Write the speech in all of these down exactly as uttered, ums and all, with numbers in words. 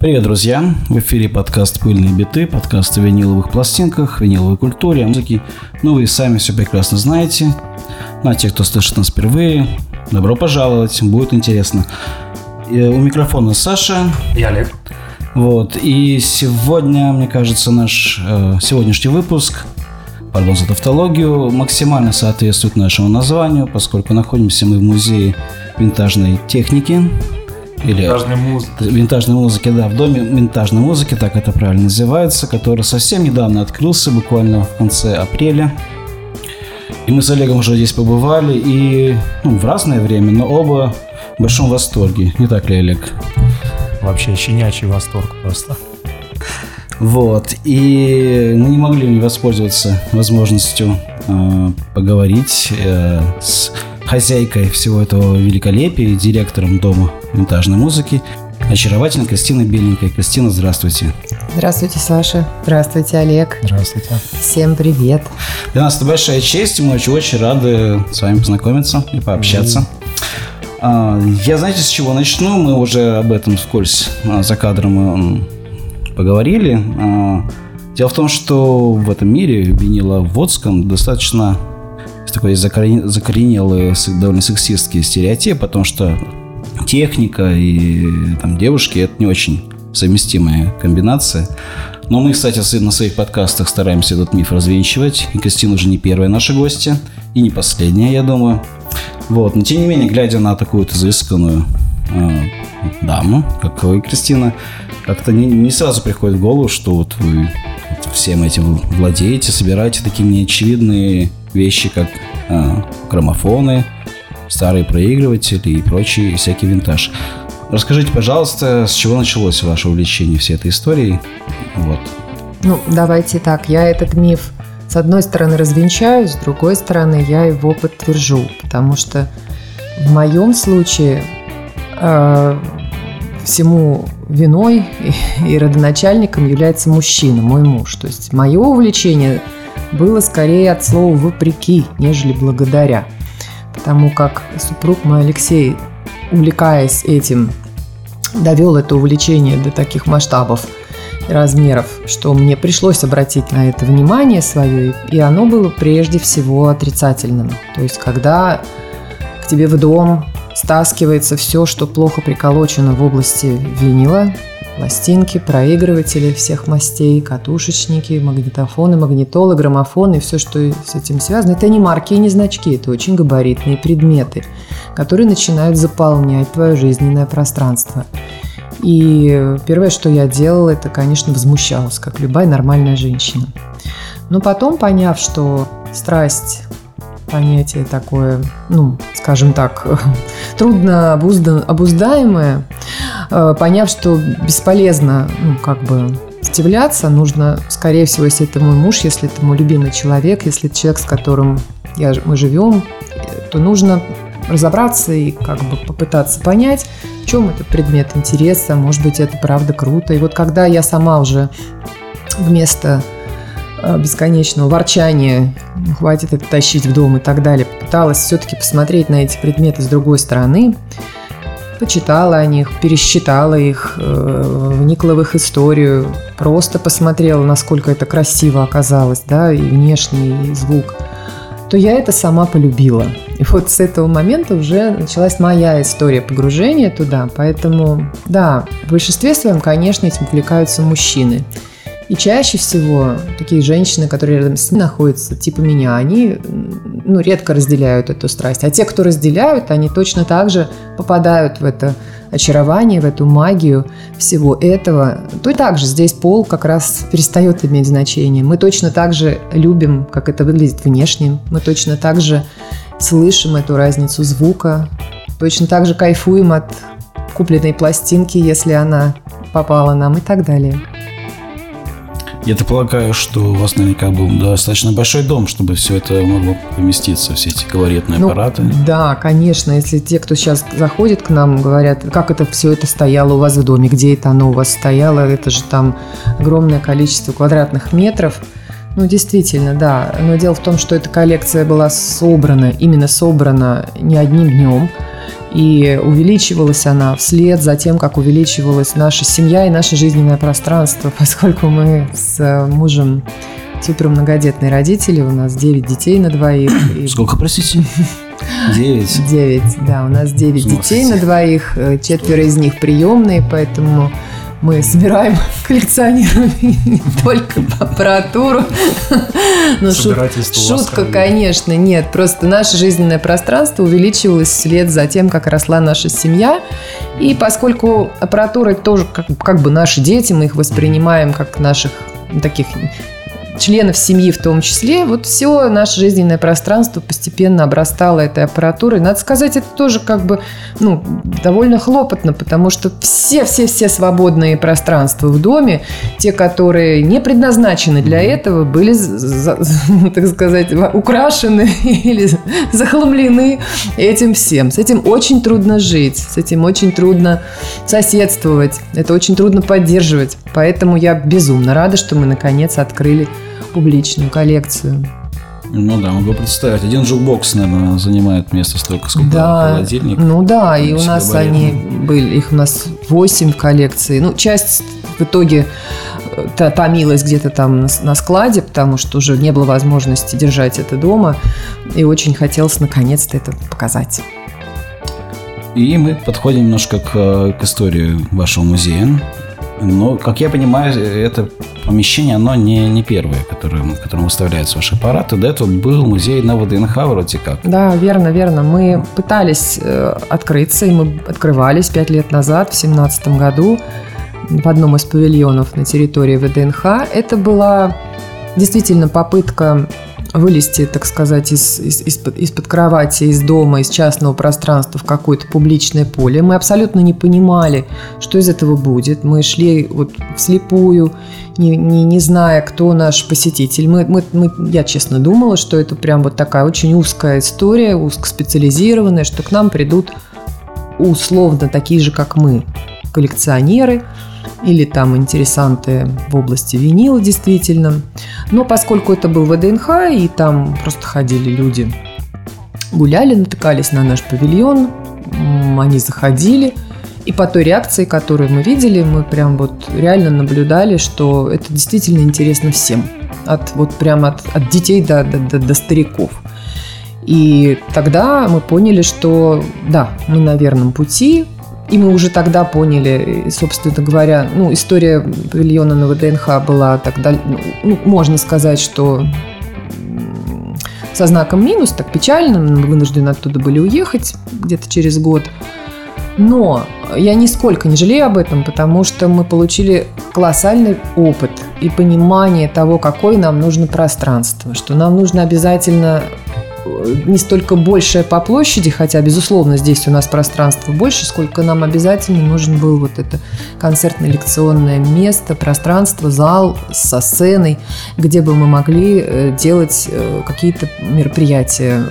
Привет, друзья! В эфире подкаст «Пыльные биты», подкаст о виниловых пластинках, виниловой культуре, музыке. Ну, вы сами все прекрасно знаете. Ну, а те, кто слышит нас впервые, добро пожаловать, будет интересно. У микрофона Саша. Я Олег. Вот, и сегодня, мне кажется, наш э, сегодняшний выпуск, пардон за тавтологию, максимально соответствует нашему названию, поскольку находимся мы в музее винтажной техники. Или винтажной музыки. Винтажной музыки, да, в доме винтажной музыки, так это правильно называется, который совсем недавно открылся, буквально в конце апреля. И мы с Олегом уже здесь побывали, и ну, в разное время, но оба в большом восторге. Не так ли, Олег? Вообще щенячий восторг просто. Вот, и мы не могли не воспользоваться возможностью э, поговорить э, с хозяйкой всего этого великолепия, директором Дома винтажной музыки, очаровательной Кристиной Беленькой. Кристина, здравствуйте. Здравствуйте, Саша. Здравствуйте, Олег. Здравствуйте. Всем привет. Для нас это большая честь, и мы очень-очень рады с вами познакомиться и пообщаться. Я, знаете, с чего начну? Мы уже об этом вскользь за кадром поговорили. Дело в том, что в этом мире, в виниловодском, достаточно такой закоренелый, довольно сексистский стереотип, потому что техника и там, девушки – это не очень совместимая комбинация. Но мы, кстати, на своих подкастах стараемся этот миф развенчивать. И Кристина уже не первая наша гостья, и не последняя, я думаю. Вот. Но, тем не менее, глядя на такую изысканную э, даму, как вы, Кристина, как-то не, не сразу приходит в голову, что вот вы вот всем этим владеете, собираете такие неочевидные вещи, как э, граммофоны, старые проигрыватели и прочий всякий винтаж. Расскажите, пожалуйста, с чего началось ваше увлечение всей этой историей? Вот. Ну, давайте так. Я этот миф с одной стороны развенчаю, с другой стороны я его подтвержу, потому что в моем случае э, всему виной и, и родоначальником является мужчина, мой муж. То есть мое увлечение было скорее от слова «вопреки», нежели «благодаря», потому как супруг мой Алексей, увлекаясь этим, довел это увлечение до таких масштабов, размеров, что мне пришлось обратить на это внимание свое, и оно было прежде всего отрицательным. То есть, когда к тебе в дом стаскивается все, что плохо приколочено в области винила, пластинки, проигрыватели всех мастей, катушечники, магнитофоны, магнитолы, граммофоны, все, что с этим связано, это не марки и не значки, это очень габаритные предметы, которые начинают заполнять твое жизненное пространство. И первое, что я делала, это, конечно, возмущалась, как любая нормальная женщина. Но потом, поняв, что страсть – понятие такое, ну, скажем так, трудно обузда- обуздаемое, поняв, что бесполезно, ну, как бы, втивляться, нужно, скорее всего, если это мой муж, если это мой любимый человек, если это человек, с которым я, мы живем, то нужно разобраться и как бы попытаться понять, в чем этот предмет интереса, может быть, это правда круто. И вот когда я сама уже вместо бесконечного ворчания, ну, хватит это тащить в дом и так далее, попыталась все-таки посмотреть на эти предметы с другой стороны, почитала о них, пересчитала их, вникла в их историю, просто посмотрела, насколько это красиво оказалось, да, и внешний, и звук, то я это сама полюбила. И вот с этого момента уже началась моя история погружения туда. Поэтому, да, в большинстве своем, конечно, этим увлекаются мужчины. И чаще всего такие женщины, которые рядом с ними находятся, типа меня, они, ну, редко разделяют эту страсть. А те, кто разделяют, они точно так же попадают в это очарование, в эту магию всего этого. То и так же здесь пол как раз перестает иметь значение. Мы точно так же любим, как это выглядит внешне. Мы точно так же слышим эту разницу звука. Точно так же кайфуем от купленной пластинки, если она попала нам, и так далее. Я-то полагаю, что у вас наверняка был достаточно большой дом, чтобы все это могло поместиться, все эти колоретные ну, аппараты. Да, конечно. Если те, кто сейчас заходит к нам, говорят, как это все это стояло у вас в доме, где это оно у вас стояло, это же там огромное количество квадратных метров. Ну, действительно, да. Но дело в том, что эта коллекция была собрана, именно собрана не одним днем. И увеличивалась она вслед за тем, как увеличивалась наша семья и наше жизненное пространство, поскольку мы с мужем супер многодетные родители, у нас девять детей на двоих. Сколько, простите? Девять? Девять, да, у нас девять детей на двоих, четверо из них приемные, поэтому мы собираем, коллекционируем не только аппаратуру. Но шутка, конечно, нет. Просто наше жизненное пространство увеличивалось вслед за тем, как росла наша семья. И поскольку аппаратура тоже как, как бы наши дети, мы их воспринимаем как наших таких членов семьи в том числе, вот все наше жизненное пространство постепенно обрастало этой аппаратурой. Надо сказать, это тоже как бы, ну, довольно хлопотно, потому что все-все-все свободные пространства в доме, те, которые не предназначены для этого, были, так сказать, украшены или захламлены этим всем. С этим очень трудно жить, с этим очень трудно соседствовать, это очень трудно поддерживать. Поэтому я безумно рада, что мы наконец открыли публичную коллекцию. Ну да, могу представить. Один джукбокс, наверное, занимает место столько, сколько да, холодильник. Ну да, и у нас болеют. Они были, их у нас восемь в коллекции. Ну, часть в итоге томилась где-то там на складе, потому что уже не было возможности держать это дома. И очень хотелось наконец-то это показать. И мы подходим немножко к, к истории вашего музея. Но, как я понимаю, это помещение, оно не, не первое, которое, в котором выставляются ваши аппараты. До этого был музей на ВДНХ вроде как. Да, верно, верно. Мы пытались открыться, и мы открывались пять лет назад, в семнадцатом году, в одном из павильонов на территории ВДНХ. Это была действительно попытка вылезти, так сказать, из, из, из-под, из-под кровати, из дома, из частного пространства в какое-то публичное поле. Мы абсолютно не понимали, что из этого будет. Мы шли вот вслепую, не, не, не зная, кто наш посетитель. Мы, мы, мы, я честно думала, что это прям вот такая очень узкая история, узкоспециализированная, что к нам придут условно такие же, как мы, коллекционеры или там интересанты в области винила, действительно. Но поскольку это был ВДНХ, и там просто ходили люди, гуляли, натыкались на наш павильон, они заходили. И по той реакции, которую мы видели, мы прям вот реально наблюдали, что это действительно интересно всем. От, вот прям от, от детей до, до, до стариков. И тогда мы поняли, что да, мы на верном пути. И мы уже тогда поняли, собственно говоря, ну, история павильона на ВДНХ была тогда, ну, можно сказать, что со знаком минус, так печально, мы вынуждены оттуда были уехать где-то через год. Но я нисколько не жалею об этом, потому что мы получили колоссальный опыт и понимание того, какое нам нужно пространство, что нам нужно обязательно... не столько большее по площади, хотя, безусловно, здесь у нас пространство больше, сколько нам обязательно нужен был вот это концертно-лекционное место, пространство, зал со сценой, где бы мы могли делать какие-то мероприятия,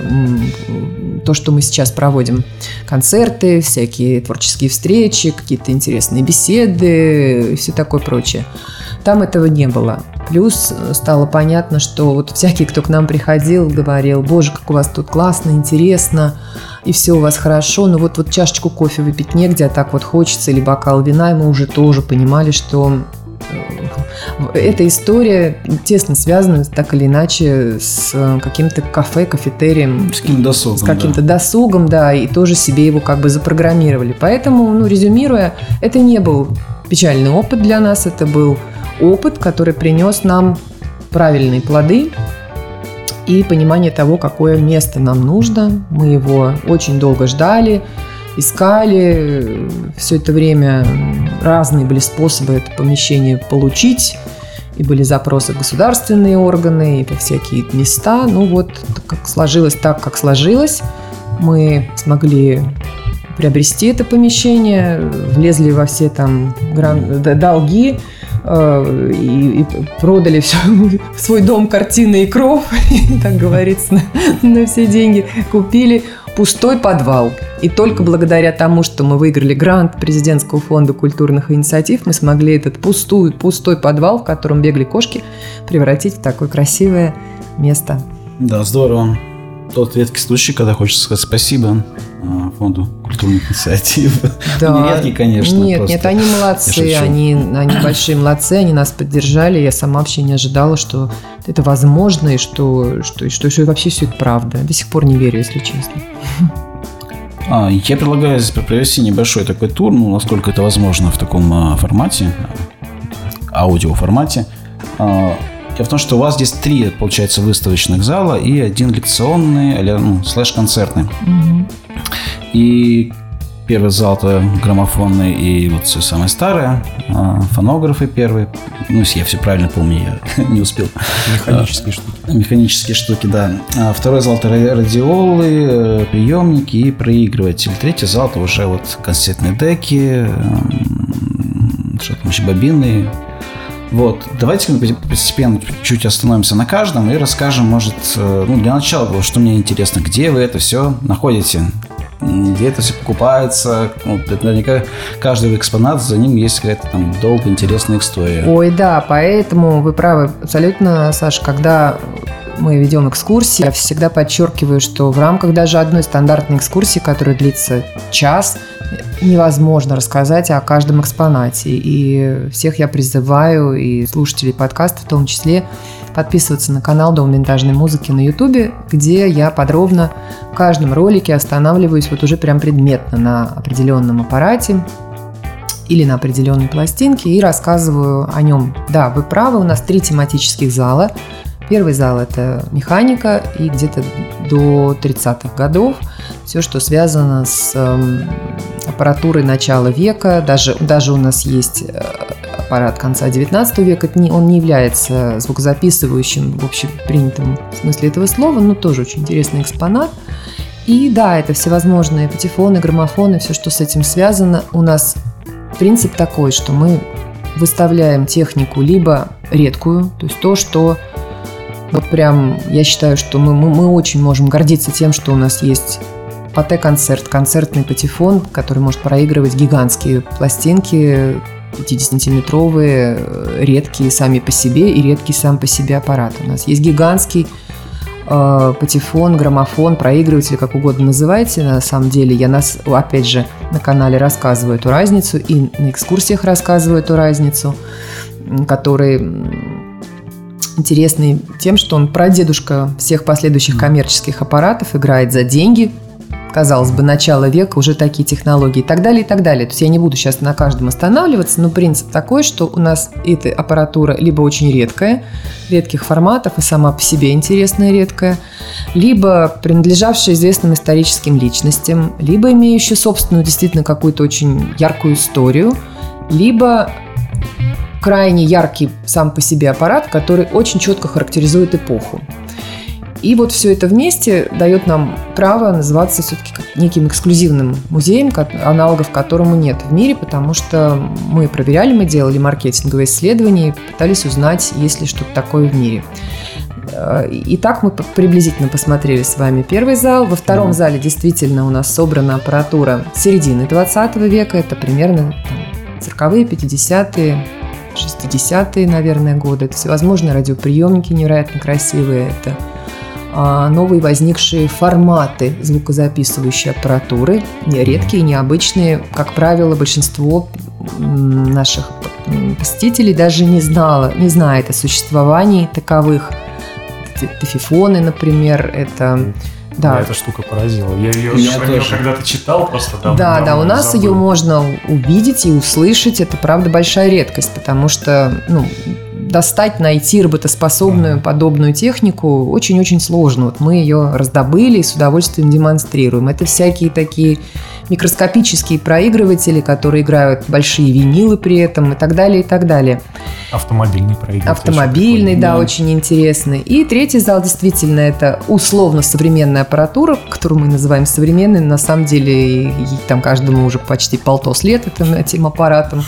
то, что мы сейчас проводим. Концерты, всякие творческие встречи, какие-то интересные беседы и все такое прочее. Там этого не было. Плюс стало понятно, что вот всякий, кто к нам приходил, говорил: «Боже, как у вас тут классно, интересно, и все у вас хорошо, но вот, вот чашечку кофе выпить негде, а так вот хочется, или бокал вина», и мы уже тоже понимали, что эта история тесно связана так или иначе с каким-то кафе, кафетерием. С каким-то досугом. С каким-то да. досугом, да, и тоже себе его как бы запрограммировали. Поэтому, ну, резюмируя, это не был печальный опыт для нас, это был опыт, который принес нам правильные плоды и понимание того, какое место нам нужно. Мы его очень долго ждали, искали. Все это время разные были способы это помещение получить. И были запросы в государственные органы, и по всякие места. Ну вот, как сложилось так, как сложилось. Мы смогли приобрести это помещение, влезли во все там гран... долги, И, и продали все, свой дом, картины и кров, так говорится, на, на все деньги, купили пустой подвал. И только благодаря тому, что мы выиграли грант Президентского фонда культурных инициатив, мы смогли этот пустой, пустой подвал, в котором бегали кошки, превратить в такое красивое место. Да, здорово. Тот редкий случай, когда хочется сказать спасибо фонду культурных инициатив. Да. Не редкий, конечно. Нет, просто. Нет, они молодцы, они, они большие молодцы, они нас поддержали. Я сама вообще не ожидала, что это возможно и что, что, что, что вообще все это правда. До сих пор не верю, если честно. А, я предлагаю здесь провести небольшой такой тур, ну, насколько это возможно в таком формате, аудиоформате. Дело в том, что у вас здесь три, получается, выставочных зала и один лекционный, ну, слэш-концертный. Mm-hmm. И первый зал – это граммофонный и вот все самое старое, фонографы первые. Ну, если я все правильно помню, я не успел. Механические штуки. Механические штуки, да. Второй зал – это радиолы, приемники и проигрыватели. Третий зал – это уже вот концертные деки, что там еще, бобины. Вот, давайте постепенно чуть остановимся на каждом и расскажем, может, ну, для начала, что мне интересно, где вы это все находите, где это все покупается, ну, наверняка каждый экспонат, за ним есть какая-то там долгая, интересная история. Ой, да, поэтому вы правы абсолютно, Саша, когда мы ведем экскурсии, я всегда подчеркиваю, что в рамках даже одной стандартной экскурсии, которая длится час, невозможно рассказать о каждом экспонате. И всех я призываю, и слушателей подкаста в том числе, подписываться на канал Дом Винтажной Музыки на Ютубе, где я подробно в каждом ролике останавливаюсь вот уже прям предметно на определенном аппарате или на определенной пластинке и рассказываю о нем. Да, вы правы, у нас три тематических зала. Первый зал – это механика, и где-то до тридцатых годов все, что связано с аппаратурой начала века. Даже, даже у нас есть аппарат конца девятнадцатого века. Он не является звукозаписывающим в общепринятом смысле этого слова, но тоже очень интересный экспонат. И да, это всевозможные патефоны, граммофоны, все, что с этим связано. У нас принцип такой, что мы выставляем технику либо редкую, то есть то, что... Вот прям, я считаю, что мы, мы, мы очень можем гордиться тем, что у нас есть патэ-концерт, концертный патефон, который может проигрывать гигантские пластинки, пятидесятиметровые, редкие сами по себе и редкий сам по себе аппарат. У нас есть гигантский э, патефон, граммофон, проигрыватель, как угодно называйте. На самом деле, я нас, опять же, на канале рассказываю эту разницу и на экскурсиях рассказываю эту разницу, который... интересный тем, что он прадедушка всех последующих коммерческих аппаратов, играет за деньги. Казалось бы, начало века, уже такие технологии и так далее, и так далее. То есть я не буду сейчас на каждом останавливаться, но принцип такой, что у нас эта аппаратура либо очень редкая, редких форматов и сама по себе интересная и редкая, либо принадлежавшая известным историческим личностям, либо имеющая собственную действительно какую-то очень яркую историю, либо... крайне яркий сам по себе аппарат, который очень четко характеризует эпоху. И вот все это вместе дает нам право называться все-таки неким эксклюзивным музеем, аналогов которому нет в мире, потому что мы проверяли, мы делали маркетинговые исследования, пытались узнать, есть ли что-то такое в мире. Итак, мы приблизительно посмотрели с вами первый зал. Во втором зале действительно у нас собрана аппаратура середины двадцатого века, это примерно сороковые, пятидесятые, шестидесятые, наверное, годы. Это всевозможные радиоприемники невероятно красивые. Это а, новые возникшие форматы звукозаписывающей аппаратуры. Редкие, необычные. Как правило, большинство наших посетителей даже не знало, не знает о существовании таковых. Тефифоны, например, это... Да. Меня эта штука поразила. Я ее, я я ее когда-то читал просто давно. Да, давно, да, у нас забыл. Ее можно увидеть и услышать. Это, правда, большая редкость, потому что ну, достать, найти работоспособную mm. подобную технику очень-очень сложно. Вот мы ее раздобыли и с удовольствием демонстрируем. Это всякие такие микроскопические проигрыватели, которые играют большие винилы при этом и так далее, и так далее. Автомобильный проигрыватель. Автомобильный, да, очень интересный. И третий зал действительно это условно современная аппаратура, которую мы называем современной. На самом деле там каждому уже почти полтос лет этим, этим аппаратом.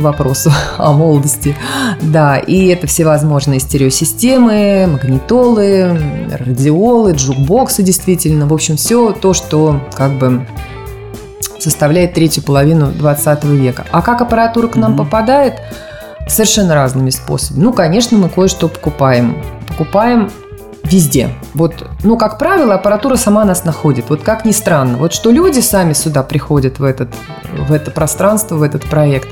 к вопросу о молодости. Да, и это всевозможные стереосистемы, магнитолы, радиолы, джукбоксы, действительно. В общем, все то, что как бы составляет третью половину двадцатого века. А как аппаратура к нам mm-hmm. попадает? Совершенно разными способами. Ну, конечно, мы кое-что покупаем. Покупаем везде. Вот, ну, как правило, аппаратура сама нас находит. Вот как ни странно. Вот что люди сами сюда приходят, в, этот, в это пространство, в этот проект,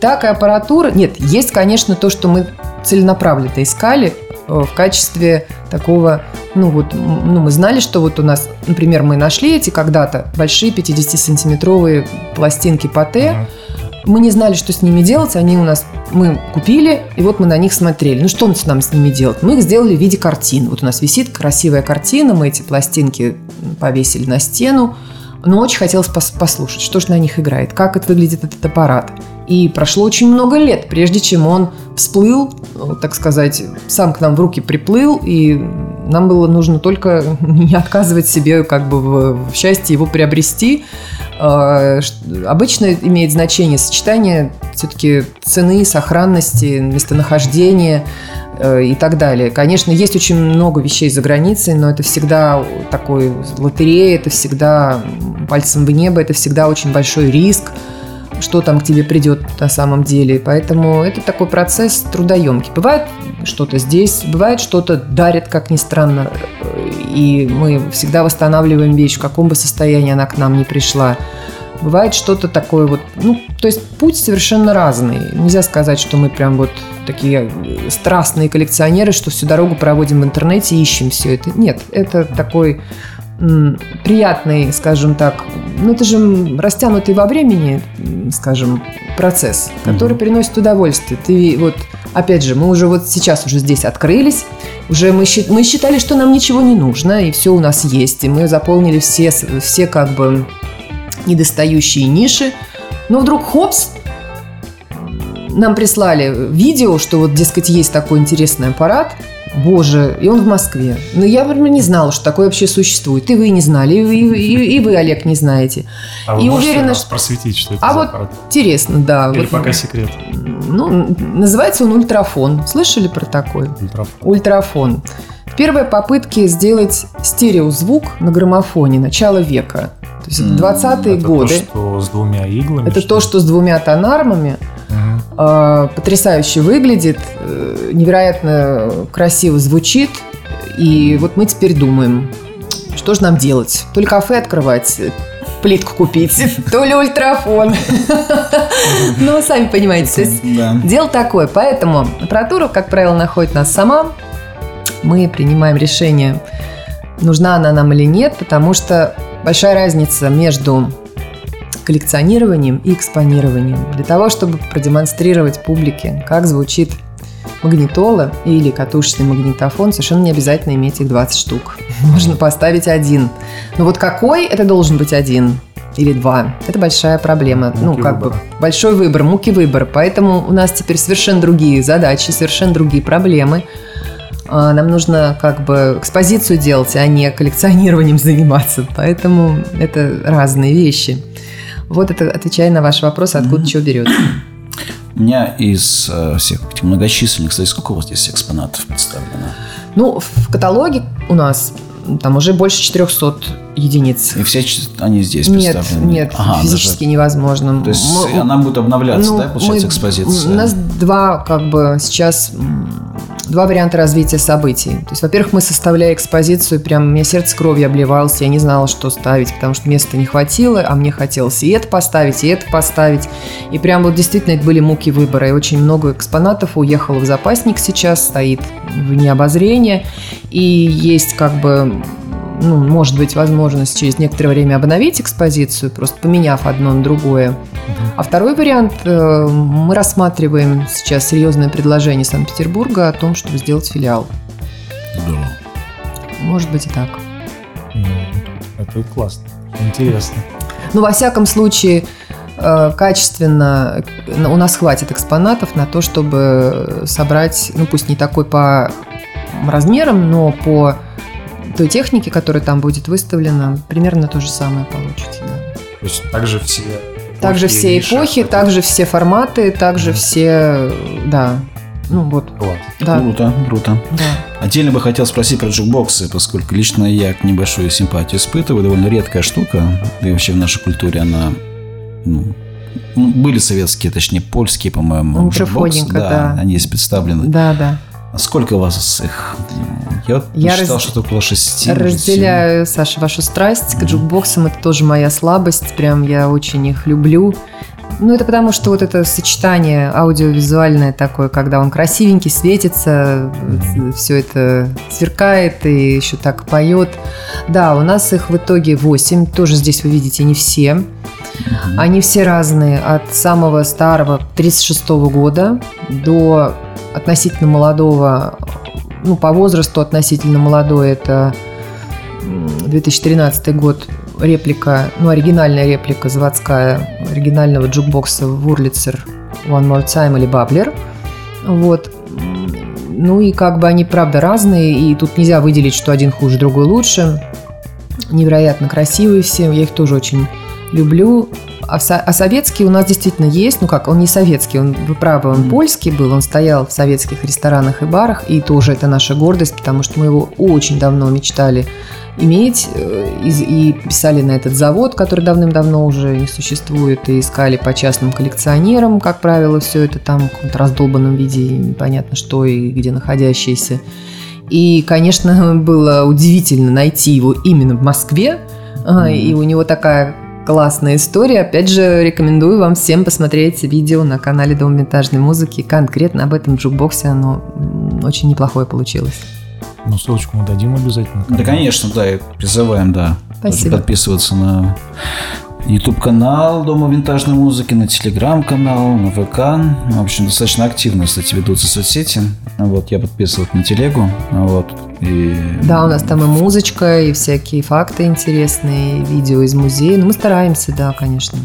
так и аппаратура. Нет, есть, конечно, то, что мы целенаправленно искали в качестве такого... Ну, вот, ну, мы знали, что вот у нас, например, мы нашли эти когда-то большие пятидесятисантиметровые пластинки патэ. Мы не знали, что с ними делать, они у нас, мы купили, и вот мы на них смотрели. Ну, что нам с ними делать? Мы их сделали в виде картин. Вот у нас висит красивая картина, мы эти пластинки повесили на стену, но очень хотелось послушать, что же на них играет, как это выглядит этот аппарат. И прошло очень много лет, прежде чем он всплыл, так сказать, сам к нам в руки приплыл, и нам было нужно только не отказывать себе как бы в, в счастье его приобрести. Обычно имеет значение сочетание все-таки цены, сохранности, местонахождения и так далее. Конечно, есть очень много вещей за границей, но это всегда такой лотерея, это всегда пальцем в небо, это всегда очень большой риск, что там к тебе придет на самом деле. Поэтому это такой процесс трудоемкий. Бывает что-то здесь, бывает что-то дарит, как ни странно. И мы всегда восстанавливаем вещь, в каком бы состоянии она к нам не пришла. Бывает что-то такое вот... Ну, то есть путь совершенно разный. Нельзя сказать, что мы прям вот такие страстные коллекционеры, что всю дорогу проводим в интернете и ищем все это. Нет, это такой... приятный, скажем так, ну это же растянутый во времени, скажем, процесс, который mm-hmm. приносит удовольствие. Ты вот, опять же, мы уже вот сейчас уже здесь открылись, уже мы, мы считали, что нам ничего не нужно, и все у нас есть, и мы заполнили все, все как бы недостающие ниши, но вдруг хопс, нам прислали видео, что вот, дескать, есть такой интересный аппарат. Боже, и он в Москве. Но я, например, не знала, что такое вообще существует. И вы не знали, и, и, и вы, Олег, не знаете. А вы и можете уверена, нас просветить, что это а за вот аппарат? Интересно, да. Или вот, пока секрет. Ну, называется он ультрафон. Слышали про такой? Ультрафон. Ультрафон. В первой попытке сделать стереозвук на граммофоне начала века. То есть mm-hmm. двадцатые это годы. Это то, что с двумя иглами. Это что? то, что с двумя тонармами. Потрясающе выглядит, невероятно красиво звучит. И вот мы теперь думаем, что же нам делать? То ли кафе открывать, плитку купить, то ли ультрафон. Ну, сами понимаете, дело такое. Поэтому аппаратура, как правило, находит нас сама. Мы принимаем решение, нужна она нам или нет, потому что большая разница между коллекционированием и экспонированием. Для того, чтобы продемонстрировать публике, как звучит магнитола или катушечный магнитофон, совершенно не обязательно иметь их двадцать штук. Можно поставить один. Но вот какой это должен быть один или два? Это большая проблема. Муки ну, как выбора. бы большой выбор, муки выбора. Поэтому у нас теперь совершенно другие задачи, совершенно другие проблемы. Нам нужно как бы экспозицию делать, а не коллекционированием заниматься. Поэтому это разные вещи. Вот это отвечая на ваш вопрос, откуда mm-hmm. что берется. У меня из э, всех многочисленных, кстати, сколько у вас здесь экспонатов представлено? Ну, в каталоге у нас там уже больше четырехсот единиц. И все они здесь представлены? Нет, нет, ага, физически даже... невозможно. То есть мы, она будет обновляться, ну, да, получается, мы, экспозиция? У нас два, как бы, сейчас два варианта развития событий. То есть, во-первых, мы составляя экспозицию, прям у меня сердце кровью обливалось, я не знала, что ставить, потому что места не хватило, а мне хотелось и это поставить, и это поставить. И прям вот действительно это были муки выбора. И очень много экспонатов уехало в запасник сейчас, стоит вне обозрения. И есть, как бы, ну, может быть, возможность через некоторое время обновить экспозицию, просто поменяв одно на другое. Uh-huh. А второй вариант, э, мы рассматриваем сейчас серьезное предложение Санкт-Петербурга о том, чтобы сделать филиал. Здорово. Может быть и так. Это классно, интересно. Ну, во всяком случае, э, качественно у нас хватит экспонатов на то, чтобы собрать, ну, пусть не такой по размерам, но по той техники, которая там будет выставлена, примерно то же самое получите. Да. То есть также все эпохи. Также все эпохи, это... также все форматы, также mm-hmm. все, да. Ну вот. Класс. Да. Круто, круто. Да. Отдельно бы хотел спросить про джукбоксы, поскольку лично я к небольшую симпатию испытываю. Довольно редкая штука. Да и вообще в нашей культуре она... Ну, были советские, точнее, польские, по-моему, джукбоксы. Да, да. Они есть представлены. Да, да. Сколько у вас их? Я, я считал, раз... что около шести. Разделяю, шести. Саша, вашу страсть mm-hmm. к джукбоксам. Это тоже моя слабость. Прям я очень их люблю. Ну, это потому, что вот это сочетание аудиовизуальное такое, когда он красивенький, светится, mm-hmm. все это сверкает и еще так поет. Да, у нас их в итоге восемь. Тоже здесь вы видите не все. Mm-hmm. Они все разные. От самого старого тридцать шестого года до относительно молодого, ну, по возрасту относительно молодой, это две тысячи тринадцатый год. Реплика, ну, оригинальная реплика заводская оригинального джукбокса Wurlitzer One More Time или Баблер. Вот. Ну и как бы они, правда, разные, и тут нельзя выделить, что один хуже, другой лучше. Невероятно красивые все, я их тоже очень люблю. А, со- а советский у нас действительно есть, ну как, он не советский, он, вы правы, он mm-hmm. польский был, он стоял в советских ресторанах и барах, и тоже это наша гордость, потому что мы его очень давно мечтали иметь, и писали на этот завод, который давным-давно уже не существует, и искали по частным коллекционерам, как правило, все это там в каком-то раздолбанном виде, непонятно что и где находящееся. И, конечно, было удивительно найти его именно в Москве, mm-hmm. и у него такая классная история. Опять же, рекомендую вам всем посмотреть видео на канале Дом Винтажной Музыки, конкретно об этом джукбоксе, оно очень неплохое получилось. Ну, ссылочку мы дадим обязательно. Да, конечно, да, и призываем, да. Спасибо. Подписываться на YouTube-канал Дома Винтажной Музыки, на Telegram-канал, на ВК. В общем, достаточно активно, кстати, ведутся соцсети. Вот, я подписывал на телегу. Вот, и... Да, у нас там и музычка, и всякие факты интересные, и видео из музея. Ну, мы стараемся, да, конечно.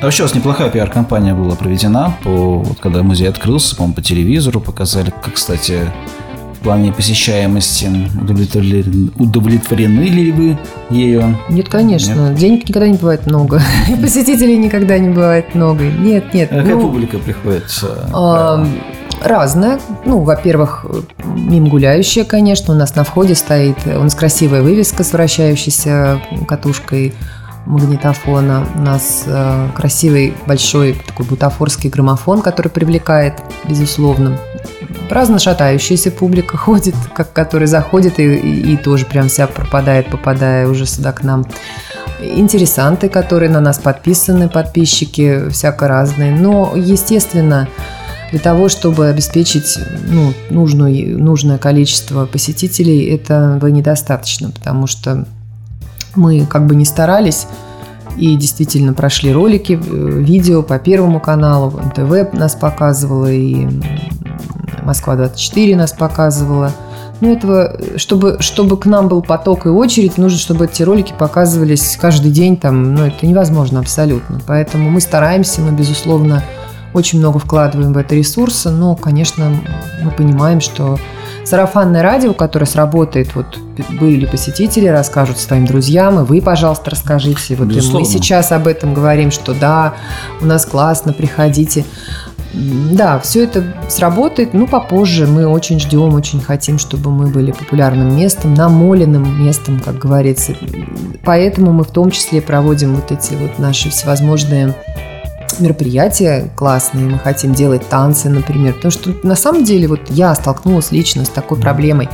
Да, вообще у вас неплохая пиар-кампания была проведена. По... Вот, когда музей открылся, по-моему, по телевизору показали, как, кстати... В плане посещаемости удовлетворены, удовлетворены ли вы ею? Нет, конечно. Нет? Денег никогда не бывает много. И посетителей никогда не бывает много. Нет, нет. А какая ну, публика приходит? А, разная. Ну, во-первых, мимо гуляющая, конечно. У нас на входе стоит, у нас красивая вывеска с вращающейся катушкой магнитофона. У нас э, красивый большой такой бутафорский граммофон, который привлекает, безусловно. Разно шатающаяся публика ходит, как, которая заходит и, и, и тоже прям вся пропадает, попадая уже сюда к нам. Интересанты, которые на нас подписаны, подписчики всяко разные. Но, естественно, для того, чтобы обеспечить ну, нужную, нужное количество посетителей, это было недостаточно, потому что мы как бы не старались и действительно прошли ролики, видео по Первому каналу, эн тэ вэ нас показывало, и Москва двадцать четыре нас показывала. Но этого, чтобы, чтобы к нам был поток и очередь, нужно, чтобы эти ролики показывались каждый день, там, ну, это невозможно абсолютно. Поэтому мы стараемся, мы, безусловно, очень много вкладываем в это ресурсы, но, конечно, мы понимаем, что сарафанное радио, которое сработает, вот были посетители, расскажут своим друзьям, и вы, пожалуйста, расскажите. Вот мы сейчас об этом говорим, что да, у нас классно, приходите. Да, все это сработает, но попозже. Мы очень ждем, очень хотим, чтобы мы были популярным местом, намоленным местом, как говорится. Поэтому мы в том числе проводим вот эти вот наши всевозможные мероприятия классные. Мы хотим делать танцы, например. Потому что на самом деле вот я столкнулась лично с такой проблемой.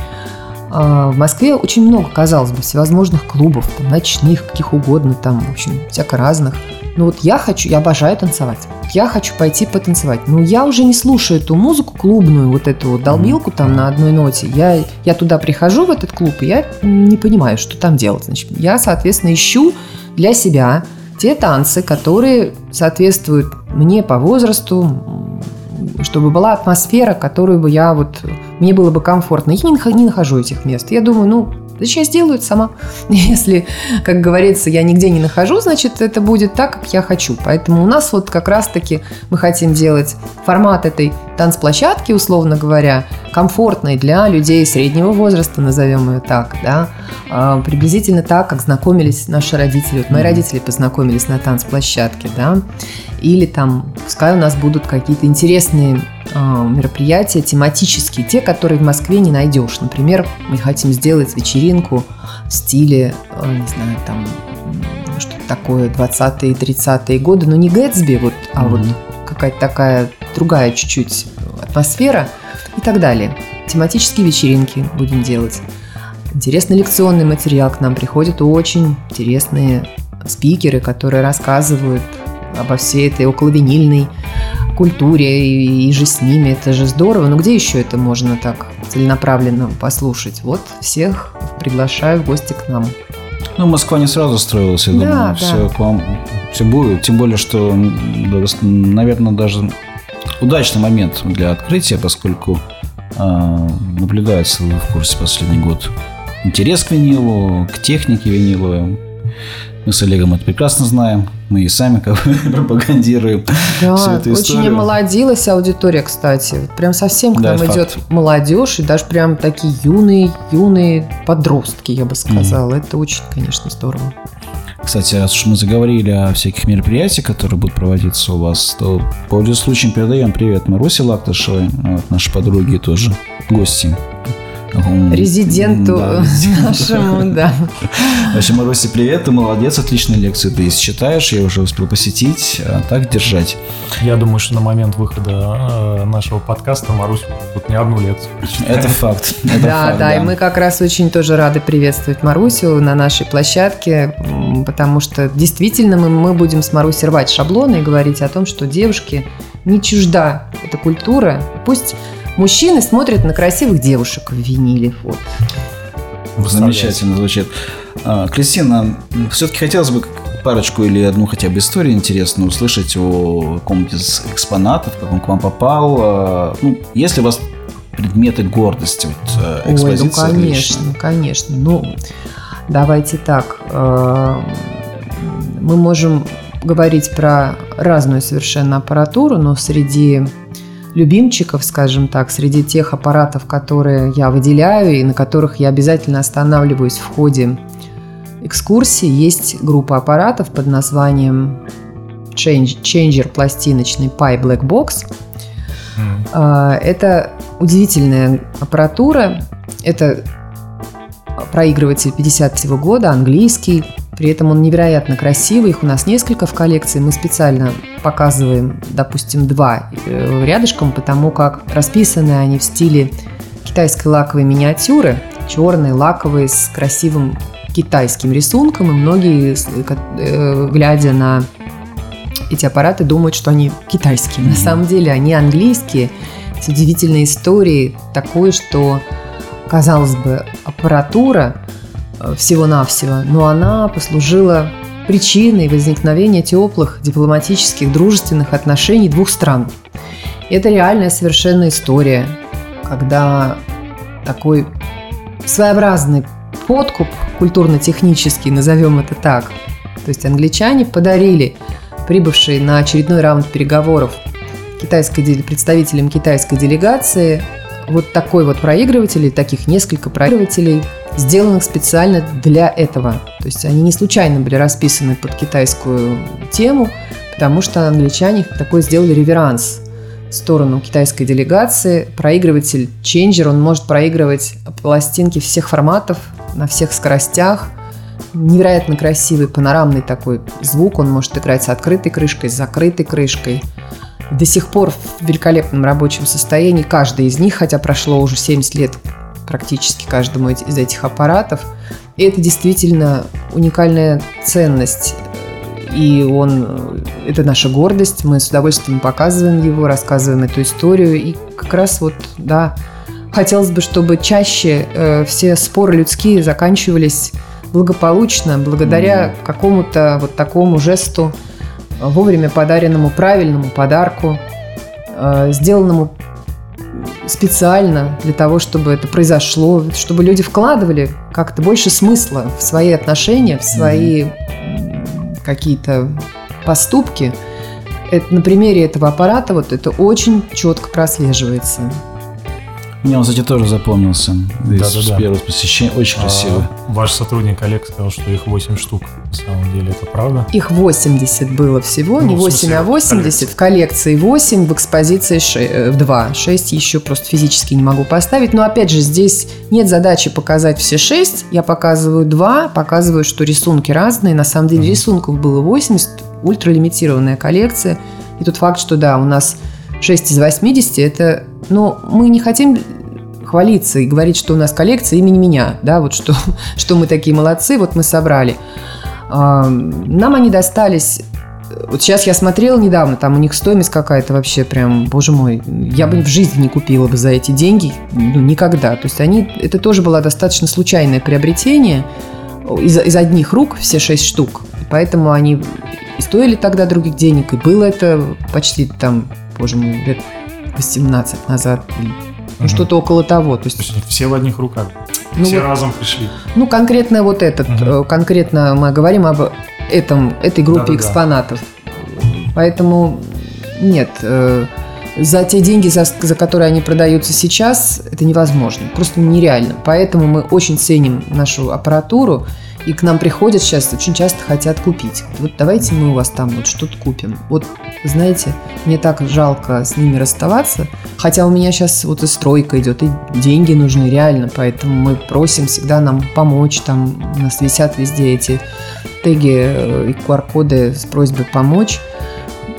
В Москве очень много, казалось бы, всевозможных клубов, там, ночных, каких угодно, там, в общем, всяко разных. Но вот я хочу, я обожаю танцевать. Я хочу пойти потанцевать. Но я уже не слушаю эту музыку клубную, вот эту вот долбилку там на одной ноте. Я, я туда прихожу, в этот клуб, и я не понимаю, что там делать. Значит, я, соответственно, ищу для себя те танцы, которые соответствуют мне по возрасту, чтобы была атмосфера, которую бы я вот... Мне было бы комфортно. Я не нахожу этих мест. Я думаю, ну... Да сейчас делают сама. Если, как говорится, я нигде не нахожу, значит, это будет так, как я хочу. Поэтому у нас вот как раз-таки мы хотим делать формат этой танцплощадки, условно говоря, комфортной для людей среднего возраста, назовем ее так, да, а, приблизительно так, как знакомились наши родители. Вот мои mm-hmm. родители познакомились на танцплощадке, да, или там, пускай у нас будут какие-то интересные а, мероприятия тематические, те, которые в Москве не найдешь. Например, мы хотим сделать вечеринку в стиле, а, не знаю, там, что-то такое, двадцатые, тридцатые годы, но не Гэтсби, вот, mm-hmm. а вот какая-то такая другая чуть-чуть атмосфера и так далее. Тематические вечеринки будем делать. Интересный лекционный материал. К нам приходят очень интересные спикеры, которые рассказывают обо всей этой околовинильной культуре и, и же с ними. Это же здорово. Но где еще это можно так целенаправленно послушать? Вот всех приглашаю в гости к нам. Ну, Москва не сразу строилась, я да, думаю. Да. Все к вам, все будет. Тем более, что, наверное, даже... удачный момент для открытия, поскольку э, наблюдается, вы в курсе, последний год интерес к винилу, к технике виниловой. Мы с Олегом это прекрасно знаем. Мы и сами как бы пропагандируем да, всю эту историю. Очень омолодилась аудитория, кстати. Вот прям совсем к да, нам идет факт. Молодежь и даже прям такие юные, юные подростки, я бы сказала. Mm-hmm. Это очень, конечно, здорово. Кстати, раз уж мы заговорили о всяких мероприятиях, которые будут проводиться у вас, то по случаю передаем привет Марусе Лактышевой, нашей подруге тоже, гости. Резиденту да, нашему, да. В общем, Марусе, привет, ты молодец, отличные лекции ты считаешь, я уже успел посетить, а так держать. Я думаю, что на момент выхода нашего подкаста Марусь тут не одну лекцию прочитает. Это факт. Это да, факт, да, да, и мы как раз очень тоже рады приветствовать Марусю на нашей площадке, потому что действительно мы, мы будем с Марусей рвать шаблоны и говорить о том, что девушке не чужда эта культура, пусть... Мужчины смотрят на красивых девушек в виниле. Вот. Замечательно звучит. Кристина, все-таки хотелось бы парочку или одну хотя бы историю интересную услышать о каком-нибудь из экспонатов, как он к вам попал. Ну, если у вас предметы гордости, вот, экспозиция. Ой, ну, конечно, лично. Конечно. Ну, давайте так. Мы можем говорить про разную совершенно аппаратуру, но среди... любимчиков, скажем так, среди тех аппаратов, которые я выделяю и на которых я обязательно останавливаюсь в ходе экскурсии, есть группа аппаратов под названием Changer пластиночный Pi Black Box. Mm. Это удивительная аппаратура. Это проигрыватель пятидесятого года, английский. При этом он невероятно красивый, их у нас несколько в коллекции. Мы специально показываем, допустим, два рядышком, потому как расписаны они в стиле китайской лаковой миниатюры, черные, лаковые, с красивым китайским рисунком. И многие, глядя на эти аппараты, думают, что они китайские. На самом деле они английские, с удивительной историей такой, что, казалось бы, аппаратура всего-навсего, но она послужила причиной возникновения теплых дипломатических, дружественных отношений двух стран. Это реальная совершенно история, когда такой своеобразный подкуп, культурно-технический, назовем это так, то есть англичане подарили прибывшей на очередной раунд переговоров китайской, представителям китайской делегации вот такой вот проигрыватель, таких несколько проигрывателей, сделанных специально для этого. То есть они не случайно были расписаны под китайскую тему, потому что англичане такой сделали реверанс в сторону китайской делегации. Проигрыватель Changer, он может проигрывать пластинки всех форматов, на всех скоростях. Невероятно красивый панорамный такой звук. Он может играть с открытой крышкой, с закрытой крышкой. До сих пор в великолепном рабочем состоянии каждый из них, хотя прошло уже семьдесят лет практически каждому из этих аппаратов. И это действительно уникальная ценность. И он, это наша гордость. Мы с удовольствием показываем его, рассказываем эту историю. И как раз вот, да, хотелось бы, чтобы чаще э, все споры людские заканчивались благополучно, благодаря mm-hmm. какому-то вот такому жесту, вовремя подаренному правильному подарку, э, сделанному специально для того, чтобы это произошло, чтобы люди вкладывали как-то больше смысла в свои отношения, в свои какие-то поступки. Это, на примере этого аппарата вот это очень четко прослеживается. Мне он, кстати, тоже запомнился. Да, с да, первого да. посещения. Очень а, красиво. Ваш сотрудник Олег сказал, что их восемь штук. На самом деле это правда? Их восемьдесят было всего. Ну, не восемь, смысле, а восемьдесят. Коллекция. В коллекции восемь, в экспозиции шесть, в два. шесть еще просто физически не могу поставить. Но опять же, здесь нет задачи показать все шесть. Я показываю два, показываю, что рисунки разные. На самом деле угу. рисунков было восемьдесят. Ультралимитированная коллекция. И тот факт, что да, у нас... шесть из восьмидесяти – это... Но мы не хотим хвалиться и говорить, что у нас коллекция имени меня, да, вот что, что мы такие молодцы, вот мы собрали. Нам они достались... Вот сейчас я смотрела недавно, там у них стоимость какая-то вообще прям, боже мой, я бы в жизни не купила бы за эти деньги, ну, никогда. То есть они... Это тоже было достаточно случайное приобретение из, из одних рук, все шесть штук. Поэтому они и стоили тогда других денег, и было это почти там... Боже мой, лет восемнадцать назад, ну, угу. что-то около того. То есть, То есть все в одних руках, ну, все вот, разом пришли. Ну, конкретно вот этот, угу. конкретно мы говорим об этом, этой группе да, да, экспонатов. Да. Поэтому нет, э, за те деньги, за, за которые они продаются сейчас, это невозможно, просто нереально. Поэтому мы очень ценим нашу аппаратуру. И к нам приходят сейчас, очень часто хотят купить. Вот давайте мы у вас там вот что-то купим. Вот, знаете, мне так жалко с ними расставаться. Хотя у меня сейчас вот и стройка идет, и деньги нужны реально. Поэтому мы просим всегда нам помочь. Там у нас висят везде эти теги и ку ар-коды с просьбой помочь.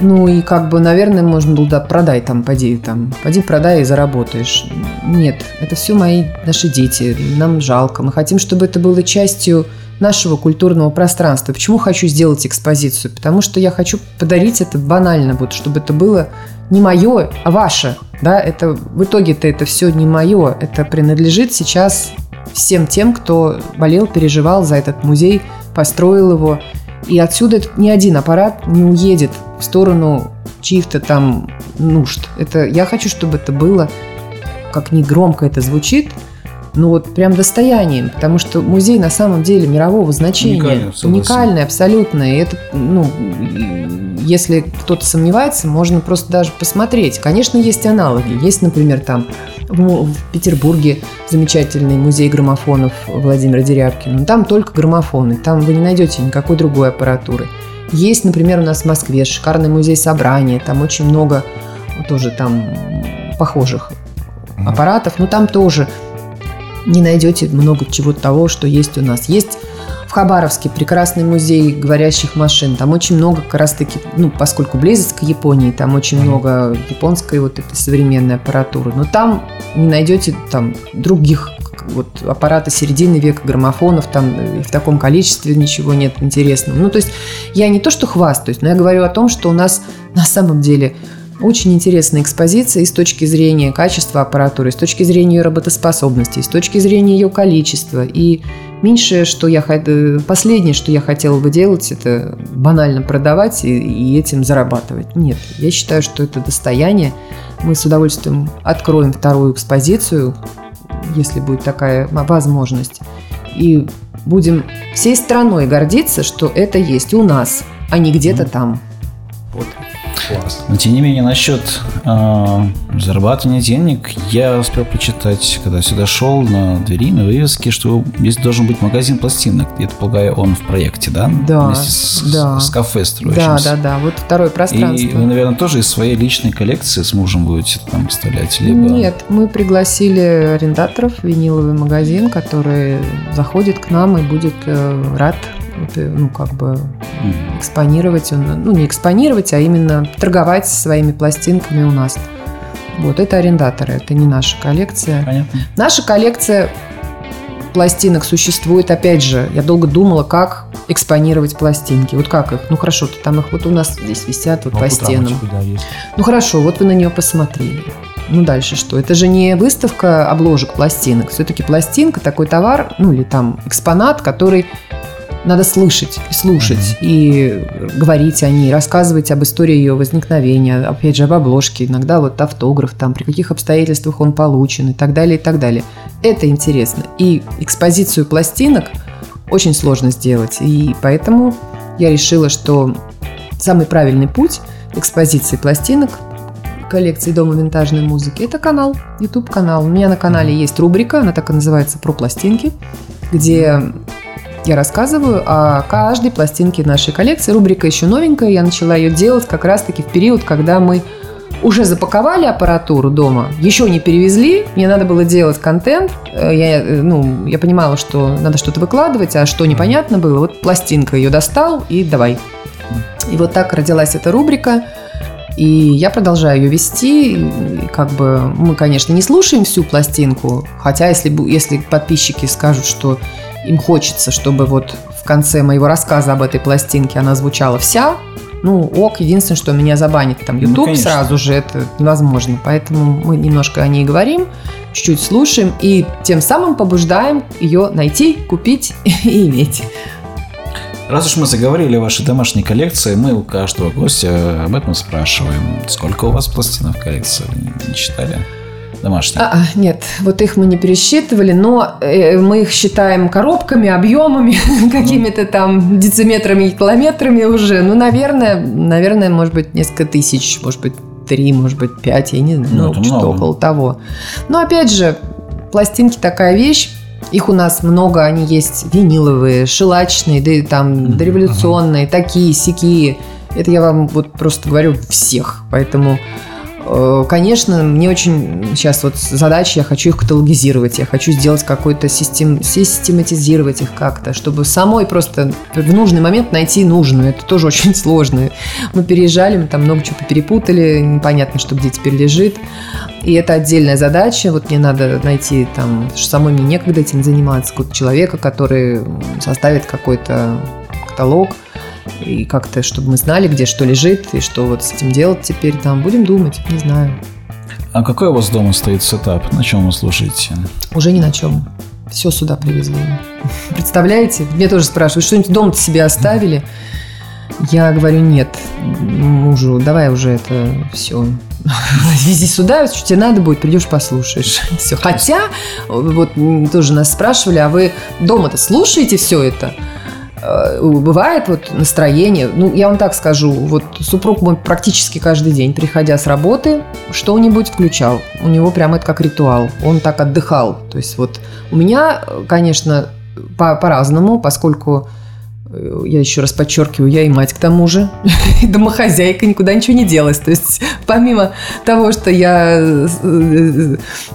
Ну и как бы, наверное, можно было, да, продай там, поди там, поди продай и заработаешь. Нет, это все мои, наши дети, нам жалко. Мы хотим, чтобы это было частью нашего культурного пространства. Почему хочу сделать экспозицию? Потому что я хочу подарить это банально, вот, чтобы это было не мое, а ваше. Да? Это, в итоге-то это все не мое, это принадлежит сейчас всем тем, кто болел, переживал за этот музей, построил его. И отсюда ни один аппарат не уедет в сторону чьих-то там нужд. Это, я хочу, чтобы это было, как ни громко это звучит, ну вот прям достоянием, потому что музей на самом деле мирового значения, уникальный, уникальный абсолютно. И это, ну, если кто-то сомневается, можно просто даже посмотреть. Конечно, есть аналоги. Есть, например, там в Петербурге замечательный музей граммофонов Владимира Дерябкина. Там только граммофоны, там вы не найдете никакой другой аппаратуры. Есть, например, у нас в Москве шикарный музей собрания, там очень много тоже там похожих аппаратов, но там тоже не найдете много чего того, что есть у нас. Есть в Хабаровске прекрасный музей говорящих машин. Там очень много как раз-таки, ну, поскольку близок к Японии, там очень mm-hmm. много японской вот этой современной аппаратуры. Но там не найдете там других вот аппарата середины века, граммофонов, там в таком количестве ничего нет интересного. Ну, то есть я не то что хвастаюсь, но я говорю о том, что у нас на самом деле... Очень интересная экспозиция и с точки зрения качества аппаратуры, и с точки зрения ее работоспособности, и с точки зрения ее количества. И меньшее, что я последнее, что я хотела бы делать, это банально продавать и, и этим зарабатывать. Нет, я считаю, что это достояние. Мы с удовольствием откроем вторую экспозицию, если будет такая возможность. И будем всей страной гордиться, что это есть у нас, а не где-то там. Вот. Класс. Но тем не менее, насчет э, зарабатывания денег, я успел почитать, когда сюда шел, на двери, на вывеске, что здесь должен быть магазин пластинок. Я полагаю, он в проекте, да? Да. Вместе с, да. с кафе строящимся. Да, да, да. Вот второе пространство. И вы, наверное, тоже из своей личной коллекции с мужем будете там вставлять? Либо... Нет, мы пригласили арендаторов, виниловый магазин, который заходит к нам и будет э, рад. Ну, как бы экспонировать, ну, не экспонировать, а именно торговать своими пластинками у нас. Вот, это арендаторы, это не наша коллекция. Понятно. Наша коллекция пластинок существует, опять же, я долго думала, как экспонировать пластинки. Вот как их? Ну, хорошо, то там их вот у нас здесь висят вот по стенам. Да, ну, хорошо, вот вы на нее посмотрели. Ну, дальше что? Это же не выставка обложек пластинок. Все-таки пластинка, такой товар, ну, или там экспонат, который... надо слышать и слушать, mm-hmm. и говорить о ней, рассказывать об истории ее возникновения, опять же, об обложке, иногда вот автограф, там, при каких обстоятельствах он получен и так далее, и так далее. Это интересно. И экспозицию пластинок очень сложно сделать, и поэтому я решила, что самый правильный путь экспозиции пластинок коллекции Дома винтажной музыки — это канал, YouTube-канал. У меня на канале есть рубрика, она так и называется, «Про пластинки», где я рассказываю о каждой пластинке нашей коллекции. Рубрика еще новенькая, я начала ее делать как раз-таки в период, когда мы уже запаковали аппаратуру дома, еще не перевезли, мне надо было делать контент, я, ну, я понимала, что надо что-то выкладывать, а что непонятно было, вот пластинка, ее достал и давай. И вот так родилась эта рубрика. И я продолжаю ее вести, и как бы мы, конечно, не слушаем всю пластинку, хотя если, если подписчики скажут, что им хочется, чтобы вот в конце моего рассказа об этой пластинке она звучала вся, ну ок, единственное, что меня забанит там YouTube, ну, сразу же, это невозможно, поэтому мы немножко о ней говорим, чуть-чуть слушаем и тем самым побуждаем ее найти, купить и иметь. Раз уж мы заговорили о вашей домашней коллекции, мы у каждого гостя об этом спрашиваем. Сколько у вас пластинок в коллекции? Вы не считали домашних? А, нет, вот их мы не пересчитывали, но мы их считаем коробками, объемами, ну, какими-то там дециметрами и километрами уже. Ну, наверное, наверное, может быть, несколько тысяч, может быть, три, может быть, пять, я не знаю, ну, ну, что-то около того. Но, опять же, пластинки такая вещь. Их у нас много, они есть виниловые, шелачные, да и там дореволюционные, такие, сякие. Это я вам вот просто говорю всех. Поэтому, конечно, мне очень сейчас вот задача, я хочу их каталогизировать, я хочу сделать какой-то систем, систематизировать их как-то, чтобы самой просто в нужный момент найти нужную. Это тоже очень сложно. Мы переезжали, мы там много чего перепутали, непонятно, что где теперь лежит. И это отдельная задача, вот мне надо найти там, самой мне некогда этим заниматься, какого-то человека, который составит какой-то каталог, и как-то, чтобы мы знали, где что лежит, и что вот с этим делать теперь там, будем думать, не знаю. А какой у вас дома стоит сетап, на чем вы слушаете? Уже ни на чем, все сюда привезли, представляете? Мне тоже спрашивают, что-нибудь дома-то себе оставили? Я говорю, нет, мужу, давай уже это все, вези сюда, что тебе надо будет, придешь, послушаешь. Все. Хотя, вот тоже нас спрашивали, а вы дома-то слушаете все это? Бывает вот настроение, ну, я вам так скажу, вот супруг мой практически каждый день, приходя с работы, что-нибудь включал. У него прям это как ритуал, он так отдыхал. То есть вот у меня, конечно, по- по-разному, поскольку... Я еще раз подчеркиваю, я и мать к тому же, и домохозяйка, никуда ничего не делась. То есть помимо того, что я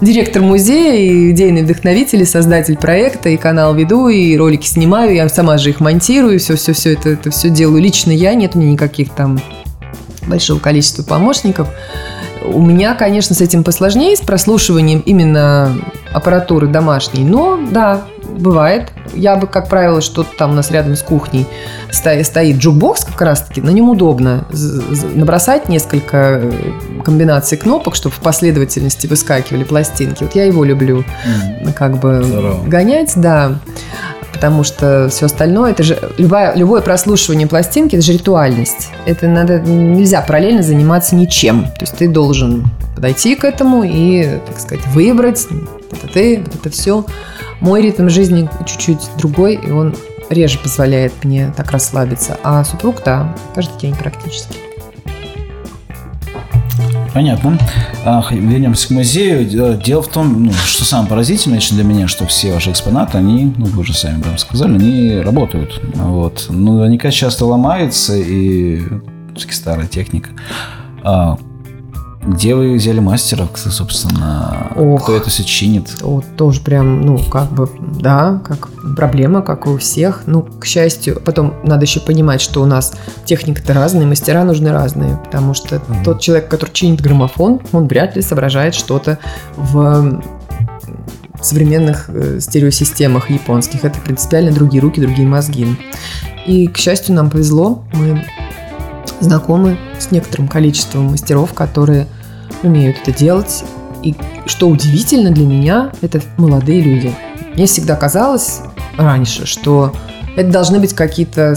директор музея, и идейный вдохновитель, и создатель проекта, и канал веду, и ролики снимаю, я сама же их монтирую, все-все-все это, это все делаю лично я, нет у меня никаких там большого количества помощников. У меня, конечно, с этим посложнее, с прослушиванием именно аппаратуры домашней, но да, бывает. Я бы, как правило, что-то там у нас рядом с кухней стоит джукбокс как раз-таки, на нем удобно набросать несколько комбинаций кнопок, чтобы в последовательности выскакивали пластинки. Вот я его люблю mm-hmm. как бы Здорово. гонять, да, потому что все остальное, это же любое, любое прослушивание пластинки, это же ритуальность. Это надо, нельзя параллельно заниматься ничем. То есть ты должен подойти к этому и, так сказать, выбрать вот это ты, вот это все. Мой ритм жизни чуть-чуть другой, и он реже позволяет мне так расслабиться. А супруг, да, каждый день практически. Понятно. Вернемся к музею. Дело в том, ну, что самое поразительное лично для меня, что все ваши экспонаты, они, ну, вы же сами там сказали, они работают. Вот. Ну, они, конечно, часто ломаются, и все-таки старая техника. Где вы взяли мастеров, собственно, Ох, кто это все чинит? Вот тоже прям, ну, как бы, да, как проблема, как и у всех. Ну, к счастью, потом надо еще понимать, что у нас техника-то разная, мастера нужны разные, потому что mm-hmm. тот человек, который чинит граммофон, он вряд ли соображает что-то в современных стереосистемах японских. Это принципиально другие руки, другие мозги. И, к счастью, нам повезло, мы знакомы с некоторым количеством мастеров, которые умеют это делать. И что удивительно для меня, это молодые люди. Мне всегда казалось раньше, что Это должны быть какие-то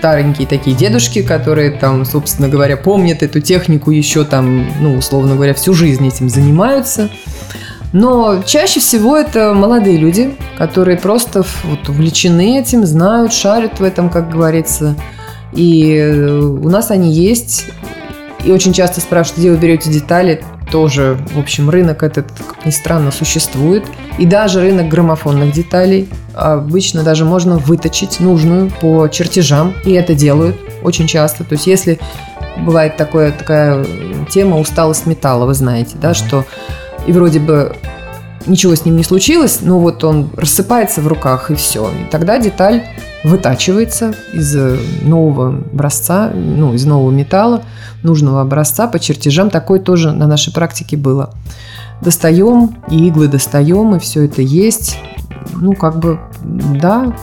старенькие такие дедушки, которые там, собственно говоря, помнят эту технику еще там, ну, условно говоря, всю жизнь этим занимаются. Но чаще всего это молодые люди, которые просто вот увлечены этим, знают, шарят в этом, как говорится. И у нас они есть. И очень часто спрашивают, где вы берете детали. Тоже, в общем, рынок этот, как ни странно, существует. И даже рынок граммофонных деталей. Обычно даже можно выточить нужную по чертежам. И это делают очень часто. То есть если бывает такое, такая тема усталость металла, вы знаете, да, что и вроде бы ничего с ним не случилось, но вот он рассыпается в руках, и все. И тогда деталь вытачивается из нового образца, ну, из нового металла, нужного образца по чертежам. Такое тоже на нашей практике было. Достаем, и иглы достаем, и все это есть. Ну, как бы, да,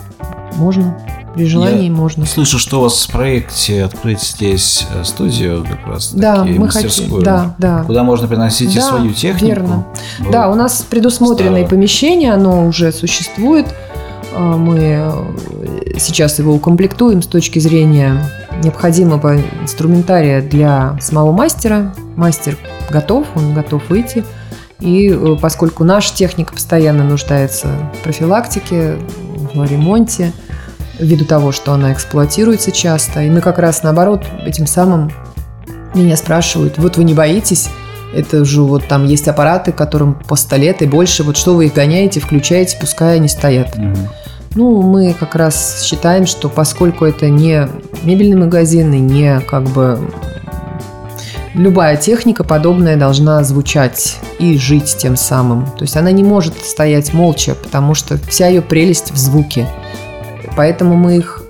можно. При желании Я можно. Слышу, что у вас в проекте открыть здесь студию, как раз да, таки, мы мастерскую, хотим, да, да. Куда можно приносить да, и свою технику. Верно. Вот. Да, у нас предусмотренное помещение, оно уже существует. Мы сейчас его укомплектуем с точки зрения необходимого инструментария для самого мастера. Мастер готов, он готов выйти. И поскольку наша техника постоянно нуждается в профилактике, в ремонте, ввиду того, что она эксплуатируется часто. И мы как раз наоборот этим самым меня спрашивают, вот вы не боитесь? Это же вот там есть аппараты, которым по сто лет и больше. Вот что вы их гоняете, включаете, пускай они стоят. Mm-hmm. Ну, мы как раз считаем, что поскольку это не мебельный магазин и не как бы... Любая техника подобная должна звучать и жить тем самым. То есть она не может стоять молча, потому что вся ее прелесть в звуке. Поэтому мы их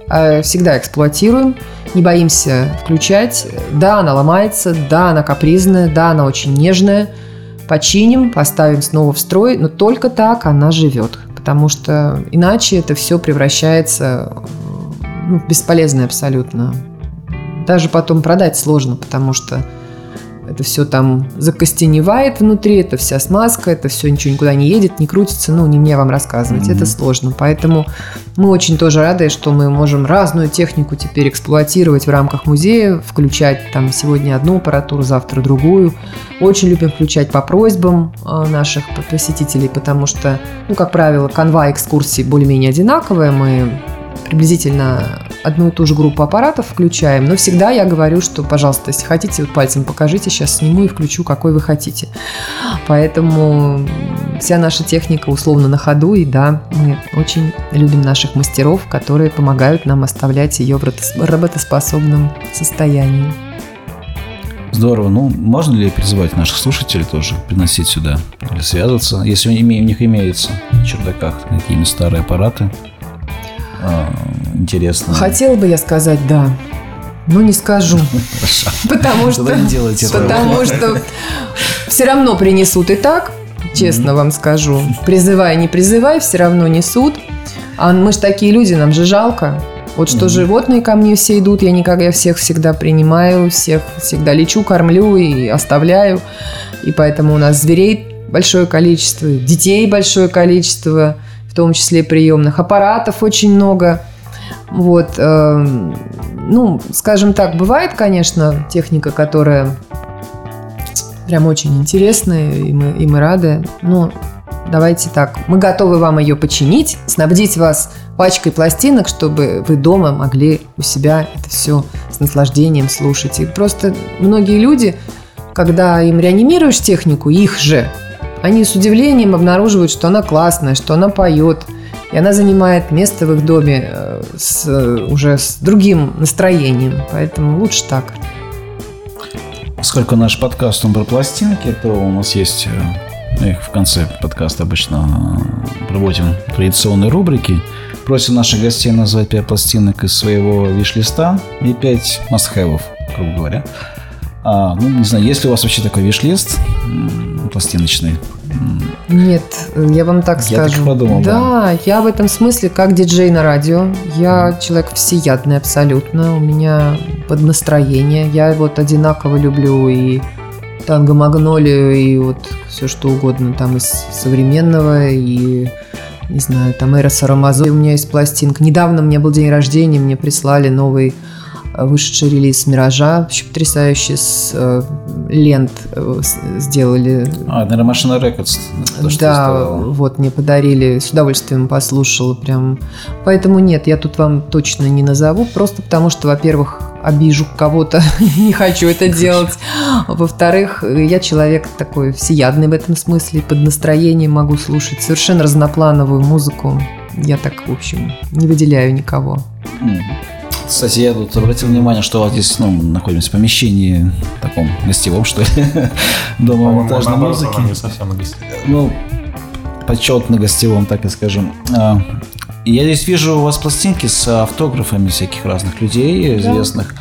всегда эксплуатируем, не боимся включать. Да, она ломается, да, она капризная, да, она очень нежная. Починим, поставим снова в строй, но только так она живет. Потому что иначе это все превращается ну, в бесполезное абсолютно. Даже потом продать сложно, потому что это все там закостеневает внутри, это вся смазка, это все ничего никуда не едет, не крутится, ну, не мне вам рассказывать, mm-hmm. это сложно. Поэтому мы очень тоже рады, что мы можем разную технику теперь эксплуатировать в рамках музея, включать там сегодня одну аппаратуру, завтра другую. Очень любим включать по просьбам наших посетителей, потому что, ну, как правило, канва экскурсий более-менее одинаковая, мы приблизительно одну и ту же группу аппаратов включаем, но всегда я говорю, что, пожалуйста, если хотите, вот пальцем покажите, сейчас сниму и включу, какой вы хотите. Поэтому вся наша техника условно на ходу, и да, мы очень любим наших мастеров, которые помогают нам оставлять ее в работоспособном состоянии. Здорово. Ну, можно ли призывать наших слушателей тоже приносить сюда или связываться, если у них имеются на чердаках какие-нибудь старые аппараты? Интересно. Хотела бы я сказать «да», но не скажу. Хорошо. Потому что, потому что все равно принесут и так, честно mm-hmm. вам скажу. Призывай, не призывай, все равно несут. А мы же такие люди, нам же жалко. Вот что mm-hmm. животные ко мне все идут, я никогда я всех всегда принимаю, всех всегда лечу, кормлю и оставляю. И поэтому у нас зверей большое количество, детей большое количество, в том числе приемных аппаратов очень много. Вот, э, ну, скажем так, бывает, конечно, техника, которая прям очень интересная, и мы, и мы рады. Но давайте так, мы готовы вам ее починить, снабдить вас пачкой пластинок, чтобы вы дома могли у себя это все с наслаждением слушать. И просто многие люди, когда им реанимируешь технику, их же, они с удивлением обнаруживают, что она классная, что она поет, и она занимает место в их доме с, уже с другим настроением, поэтому лучше так. Поскольку наш подкаст, он про пластинки, то у нас есть, мы их в конце подкаста обычно проводим традиционные рубрики, просим наших гостей назвать пять пластинок из своего виш-листа и пять мастхэвов, грубо говоря. А, ну, не знаю, есть ли у вас вообще такой виш-лист пластиночный? Нет, я вам так я скажу. Я так подумал. Да, да, я в этом смысле как диджей на радио. Я mm. человек всеядный абсолютно. У меня под настроение. Я вот одинаково люблю и танго-магнолию, и вот все что угодно там из современного, и не знаю, там Эроса Рамазотти. У меня есть пластинка. Недавно у меня был день рождения, мне прислали новый вышедший релиз «Миража», вообще потрясающе, с э, лент э, сделали. А, наверное, Machinery Records. То, что да, вот, мне подарили, с удовольствием послушала прям. Поэтому нет, я тут вам точно не назову, просто потому что, во-первых, обижу кого-то, не хочу это делать. Во-вторых, я человек такой всеядный в этом смысле, под настроение могу слушать совершенно разноплановую музыку. Я так, в общем, не выделяю никого. Кстати, я тут обратил внимание, что у вас здесь, ну, находимся в помещении таком гостевом, что ли, дома винтажной музыки. Не совсем гостевом. Ну, почетно гостевом, так и скажем. Я здесь вижу у вас пластинки с автографами всяких разных людей известных.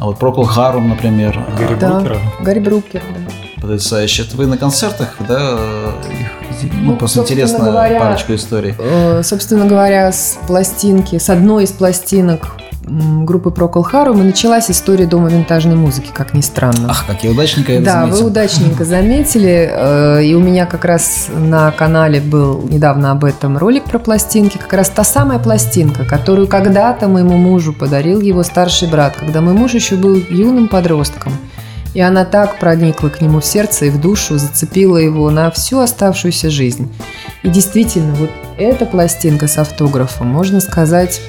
Да. Вот Procol Harum, например. Гарри да. Брукера. Гарри Брукер, да. Потрясающе. Это вы на концертах, да? Ну, ну, просто интересно, говоря, парочку историй. Э, собственно говоря, с пластинки, с одной из пластинок группы Procol Harum и началась история Дома винтажной музыки, как ни странно. Ах, как я удачненько это заметила. Да, заметил. Вы удачненько заметили. И у меня как раз на канале был недавно об этом ролик про пластинки. Как раз та самая пластинка, которую когда-то моему мужу подарил его старший брат, когда мой муж еще был юным подростком. И она так проникла к нему в сердце и в душу, зацепила его на всю оставшуюся жизнь. И действительно, вот эта пластинка с автографом, можно сказать,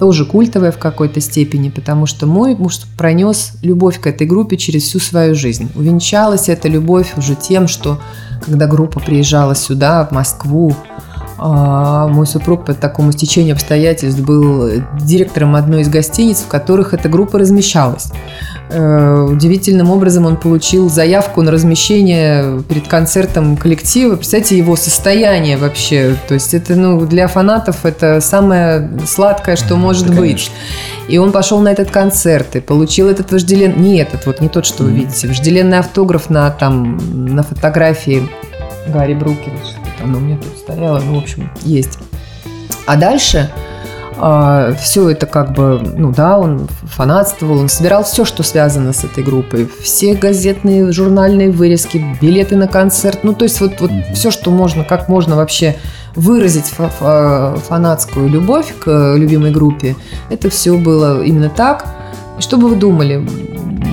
тоже культовая в какой-то степени, потому что мой муж пронес любовь к этой группе через всю свою жизнь. Увенчалась эта любовь уже тем, что когда группа приезжала сюда, в Москву, мой супруг по такому стечению обстоятельств был директором одной из гостиниц, в которых эта группа размещалась. Удивительным образом он получил заявку на размещение перед концертом коллектива. Представьте его состояние вообще. То есть это, ну, для фанатов это самое сладкое, что mm-hmm, может быть. Конечно. И он пошел на этот концерт и получил этот вожделенный... Не этот, вот не тот, что mm-hmm. вы видите. Вожделенный автограф на, там, на фотографии Гарри Брукера. Оно у меня тут стояло. Ну, в общем, есть. А дальше... А, все это как бы, ну да, он фанатствовал, он собирал все, что связано с этой группой. Все газетные, журнальные вырезки, билеты на концерт. Ну, то есть вот, вот mm-hmm. все, что можно, как можно вообще выразить фанатскую любовь к любимой группе, это все было именно так. И что бы вы думали,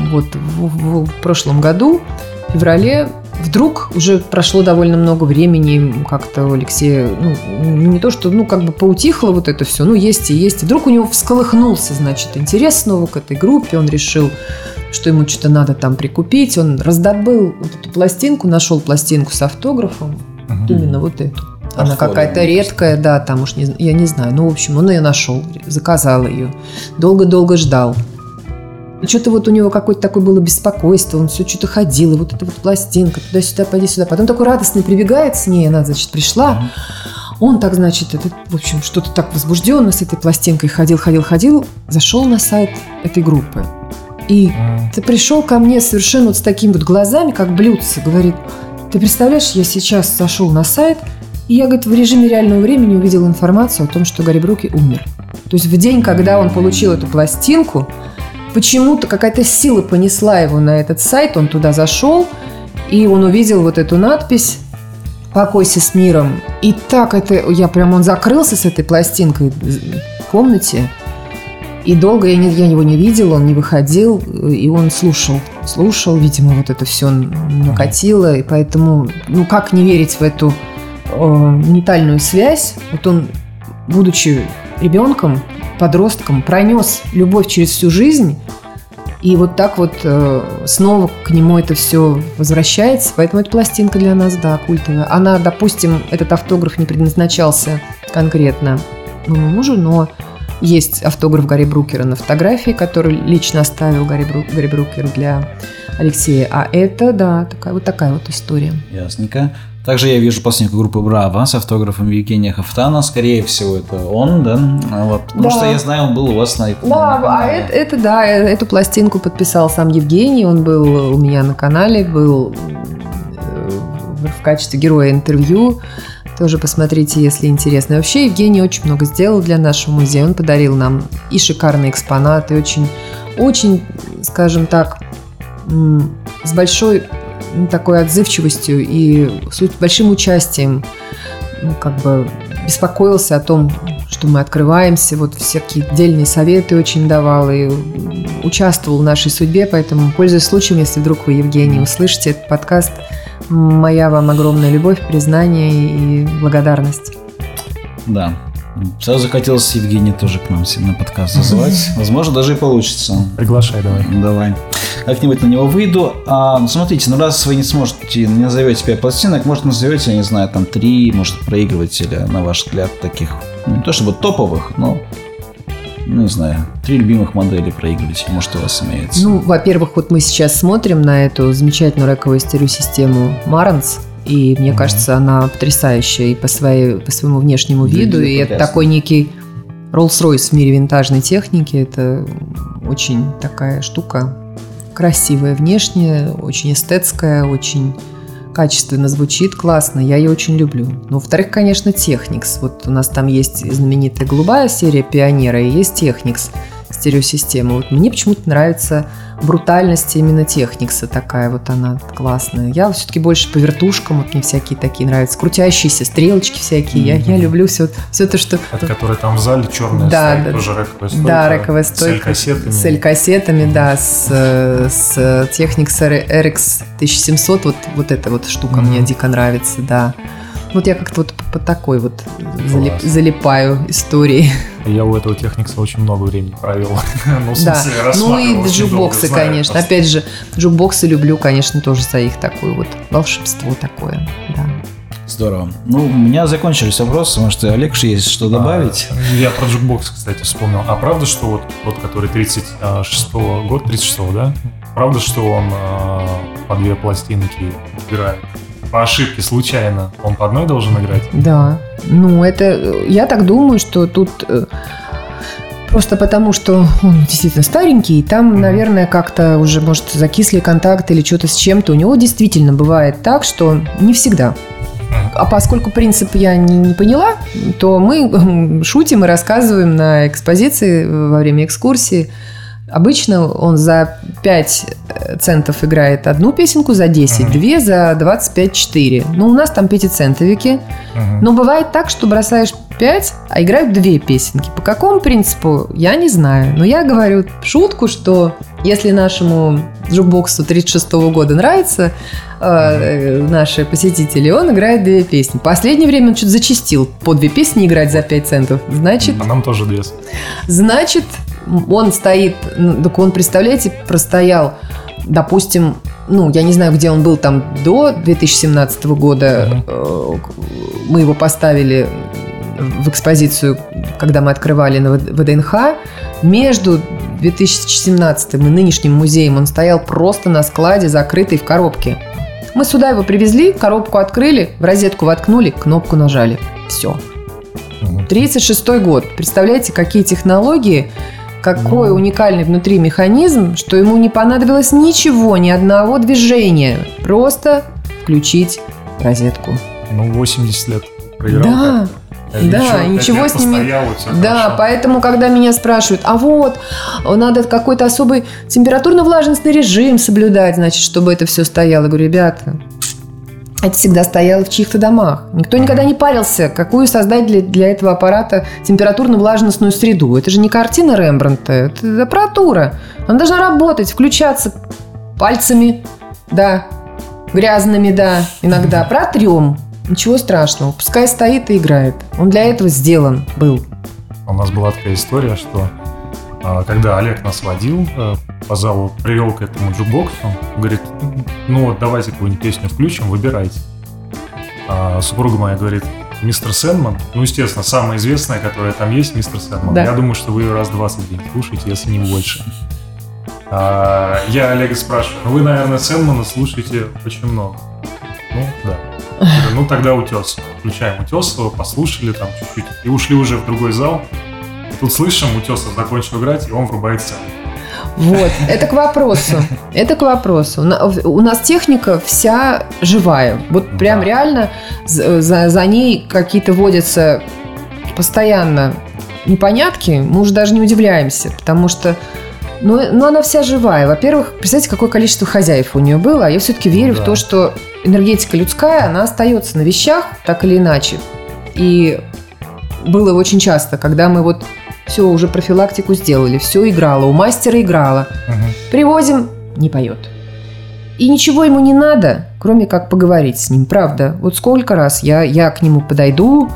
вот в, в, в прошлом году, в феврале, вдруг уже прошло довольно много времени, как-то у Алексея, ну, не то что, ну, как бы поутихло вот это все, ну, есть и есть. И вдруг у него всколыхнулся, значит, интерес снова к этой группе, он решил, что ему что-то надо там прикупить, он раздобыл вот эту пластинку, нашел пластинку с автографом, угу. именно вот эту. Она Арфория, какая-то редкая, да, там уж, не, я не знаю, ну, в общем, он ее нашел, заказал ее, долго-долго ждал. Что-то вот у него какое-то такое было беспокойство, он все что-то ходил, и вот эта вот пластинка, туда-сюда, пойди сюда. Потом такой радостный прибегает с ней, она, значит, пришла. Он так, значит, это, в общем, что-то так возбужденно с этой пластинкой ходил, ходил, ходил, зашел на сайт этой группы. И ты пришел ко мне совершенно вот с такими вот глазами, как блюдце, говорит, ты представляешь, я сейчас зашел на сайт, и я, говорит, в режиме реального времени увидел информацию о том, что Гарри Брукер умер. То есть в день, когда он получил эту пластинку, почему-то какая-то сила понесла его на этот сайт, он туда зашел, и он увидел вот эту надпись «Покойся с миром». И так это, я прям, он закрылся с этой пластинкой в комнате, и долго я, не, я его не видела, он не выходил, и он слушал, слушал, видимо, вот это все накатило, и поэтому, ну как не верить в эту э, ментальную связь, вот он, будучи ребенком, подростком, пронес любовь через всю жизнь, и вот так вот э, снова к нему это все возвращается, поэтому эта пластинка для нас, да, культовая. Она, допустим, этот автограф не предназначался конкретно моему мужу, но есть автограф Гарри Брукера на фотографии, который лично оставил Гарри, Бру... Гарри Брукер для Алексея, а это, да, такая, вот такая вот история. Ясненько. Также я вижу пластинку группы «Браво» с автографом Евгения Хафтана. Скорее всего, это он, да? Вот. Потому да. что я знаю, он был у вас на канале. Да, а это, это, да, эту пластинку подписал сам Евгений. Он был у меня на канале, был в качестве героя интервью. Тоже посмотрите, если интересно. И вообще, Евгений очень много сделал для нашего музея. Он подарил нам и шикарные экспонаты, очень, очень, скажем так, с большой... такой отзывчивостью и с большим участием, ну, как бы беспокоился о том, что мы открываемся, вот всякие дельные советы очень давал и участвовал в нашей судьбе, поэтому, пользуясь случаем, если вдруг вы, Евгений, услышите этот подкаст, моя вам огромная любовь, признание и благодарность. Да. Сразу захотелось Евгения тоже к нам на подкаст зазывать. Возможно, даже и получится. Приглашай, давай. Давай. Как-нибудь на него выйду. А, смотрите, ну раз вы не сможете, не назовете пять пластинок, может, назовете, я не знаю, там три, может, проигрывателя, на ваш взгляд, таких, не то чтобы топовых, но, ну, не знаю, три любимых модели проигрывателей, может, у вас имеется. Ну, во-первых, вот мы сейчас смотрим на эту замечательную рэковую стереосистему Marantz. И мне mm-hmm. кажется, она потрясающая и по, своей, по своему внешнему виду. Видите, и прекрасно. Это такой некий Rolls-Royce в мире винтажной техники. Это очень такая штука красивая внешне, очень эстетская, очень качественно звучит, классно. Я ее очень люблю. Ну, во-вторых, конечно, Technics. Вот у нас там есть знаменитая голубая серия Pioneer и есть Technics стереосистема. Вот мне почему-то нравится брутальность именно Technics, такая вот она классная. Я все-таки больше по вертушкам, вот мне всякие такие нравятся, крутящиеся стрелочки всякие. Mm-hmm. Я, я люблю все, все то, что... От которой там в зале черная да, стоит, да, тоже рэковая стойка. Да, рэковая стойка. С эль-кассетами. С эль-кассетами, mm-hmm. да, с, с Technics эр икс тысяча семьсот, вот, вот эта вот штука mm-hmm. мне дико нравится, да. Вот я как-то вот по такой вот залип, залипаю истории. Я у этого Technics очень много времени провел. Ну, в смысле, да. Ну и джукбоксы, долго, конечно. Знаю, опять же, джукбоксы люблю, конечно, тоже за их такое вот волшебство такое. Да. Здорово. Ну, у меня закончились вопросы. Может, Олег, есть что добавить? А, я про джукбокс, кстати, вспомнил. А правда, что вот тот, который тридцать шестого год, тридцать шестого, да? Правда, что он а, по две пластинки убирает? По ошибке, случайно, он по одной должен играть? Да. Ну, это... Я так думаю, что тут... Просто потому, что он действительно старенький, и там, mm-hmm. наверное, как-то уже, может, закисли контакты или что-то с чем-то. У него действительно бывает так, что не всегда. А поскольку принцип я не, не поняла, то мы шутим и рассказываем на экспозиции во время экскурсии. Обычно он за пять центов играет одну песенку, за десять, угу. две, за двадцать пять, четыре. Ну, у нас там пятицентовики. Угу. Но бывает так, что бросаешь пять, а играют две песенки. По какому принципу, я не знаю. Но я говорю шутку, что если нашему джукбоксу тридцать шестого года нравится э, наши посетители, он играет две песни. В последнее время он что-то зачастил по две песни играть за пять центов. Значит... А нам тоже две. Значит... Он стоит, так он, представляете, простоял, допустим, ну, я не знаю, где он был там до две тысячи семнадцатого года. Mm-hmm. Мы его поставили в экспозицию, когда мы открывали на вэ дэ эн ха. Между две тысячи семнадцатым и нынешним музеем он стоял просто на складе, закрытый в коробке. Мы сюда его привезли, коробку открыли, в розетку воткнули, кнопку нажали. Все. тридцать шестой год. Представляете, какие технологии... Какой уникальный внутри механизм, что ему не понадобилось ничего, ни одного движения. Просто включить розетку. Ну, восемьдесят лет проиграл. Да, как-то. Да, ничего, ничего с ними. Да, хорошо. Поэтому, когда меня спрашивают, а вот, надо какой-то особый температурно-влажностный режим соблюдать, значит, чтобы это все стояло. Я говорю, ребята... Это всегда стояло в чьих-то домах. Никто никогда не парился, какую создать для, для этого аппарата температурно-влажностную среду. Это же не картина Рембрандта, это аппаратура. Она должна работать, включаться пальцами, да, грязными, да, иногда. Протрем, ничего страшного, пускай стоит и играет. Он для этого сделан был. У нас была такая история, что когда Олег нас водил по залу, привел к этому джукбоксу, говорит, ну вот давайте какую-нибудь песню включим, выбирайте. А супруга моя говорит, мистер Сэндман, ну естественно, самая известная, которая там есть, мистер Сэндман. Да. Я думаю, что вы ее раз двадцать в день слушаете, если не больше. А, я Олега спрашиваю, ну вы, наверное, Сэндмана слушаете очень много. Ну да. Говорю, ну тогда Утес. Включаем Утес, послушали там чуть-чуть и ушли уже в другой зал. Тут слышим, Утеса закончил играть, и он врубается. Вот, это к вопросу. Это к вопросу. У нас техника вся живая. Вот прям да. Реально за, за ней какие-то водятся постоянно непонятки. Мы уже даже не удивляемся, потому что... Ну, ну она вся живая. Во-первых, представьте, какое количество хозяев у нее было. Я все-таки верю да. в то, что энергетика людская, она остается на вещах, так или иначе. И... было очень часто, когда мы вот все, уже профилактику сделали, все играло, у мастера играла. Угу. Привозим, не поет. И ничего ему не надо, кроме как поговорить с ним, правда. Вот сколько раз я, я к нему подойду,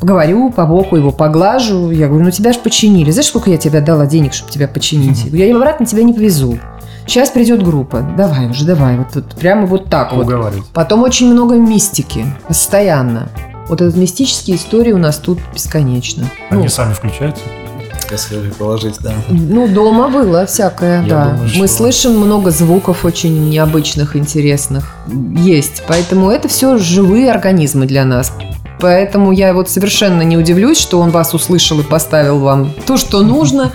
поговорю, по боку его поглажу. Я говорю, ну тебя же починили. Знаешь, сколько я тебе дала денег, чтобы тебя починить? Я им обратно тебя не повезу. Сейчас придет группа. Давай уже, давай. Вот, вот прямо вот так вот. Потом очень много мистики. Постоянно. Вот эти мистические истории у нас тут бесконечно. Они ну, сами включаются? Если положить, да. Ну, дома было всякое, я да. Думаю, мы что... слышим много звуков очень необычных, интересных. Есть. Поэтому это все живые организмы для нас. Поэтому я вот совершенно не удивлюсь, что он вас услышал и поставил вам то, что нужно,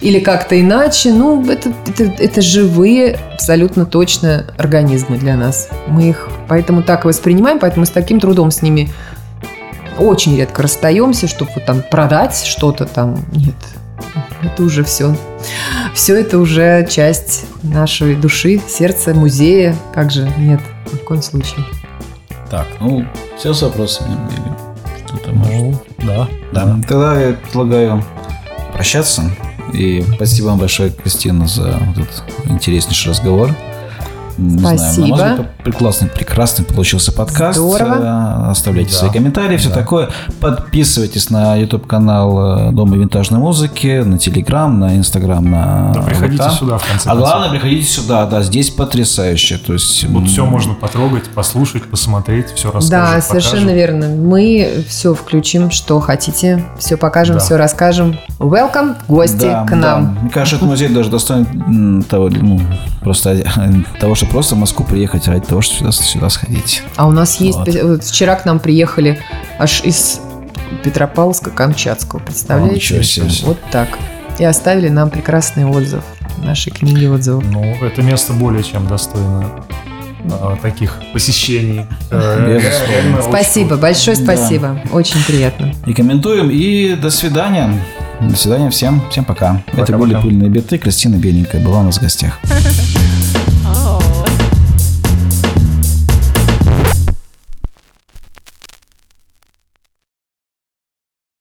или как-то иначе. Ну, это, это, это живые, абсолютно точно организмы для нас. Мы их поэтому так и воспринимаем, поэтому с таким трудом с ними очень редко расстаемся, чтобы вот там продать что-то там. Нет, это уже все. Все это уже часть нашей души, сердца, музея. Как же? Нет, ни в коем случае. Так, ну, все с вопросами или что-то может? Да. Да. Тогда я предлагаю прощаться. И спасибо вам большое, Кристина, за этот интереснейший разговор. Не спасибо. Знаю, на мой классный, прекрасный получился подкаст. Здорово. Оставляйте да. свои комментарии, да. все такое. Подписывайтесь на YouTube-канал Дома Винтажной Музыки, на Telegram, на Instagram, на... Да, приходите вот сюда, в конце концов. А главное, приходите сюда, да, здесь потрясающе. То есть... Вот все можно потрогать, послушать, посмотреть, все расскажем, да, совершенно покажем. Верно. Мы все включим, что хотите, все покажем, да. все расскажем. Welcome, гости да, к да. нам. Мне кажется, этот музей даже достоин того, ну, просто того, что просто в Москву приехать ради того, что сюда, сюда сходить. А у нас есть... Вот. Вчера к нам приехали аж из Петропавловска-Камчатского. Представляете? О, ничего себе. Вот так. И оставили нам прекрасный отзыв. Наши книги отзывов. Ну, это место более чем достойно а, таких посещений. Спасибо. Большое спасибо. Очень приятно. Рекомендуем. И до свидания. До свидания всем. Всем пока. Это были Пыльные биты. Кристина Беленькая была у нас в гостях.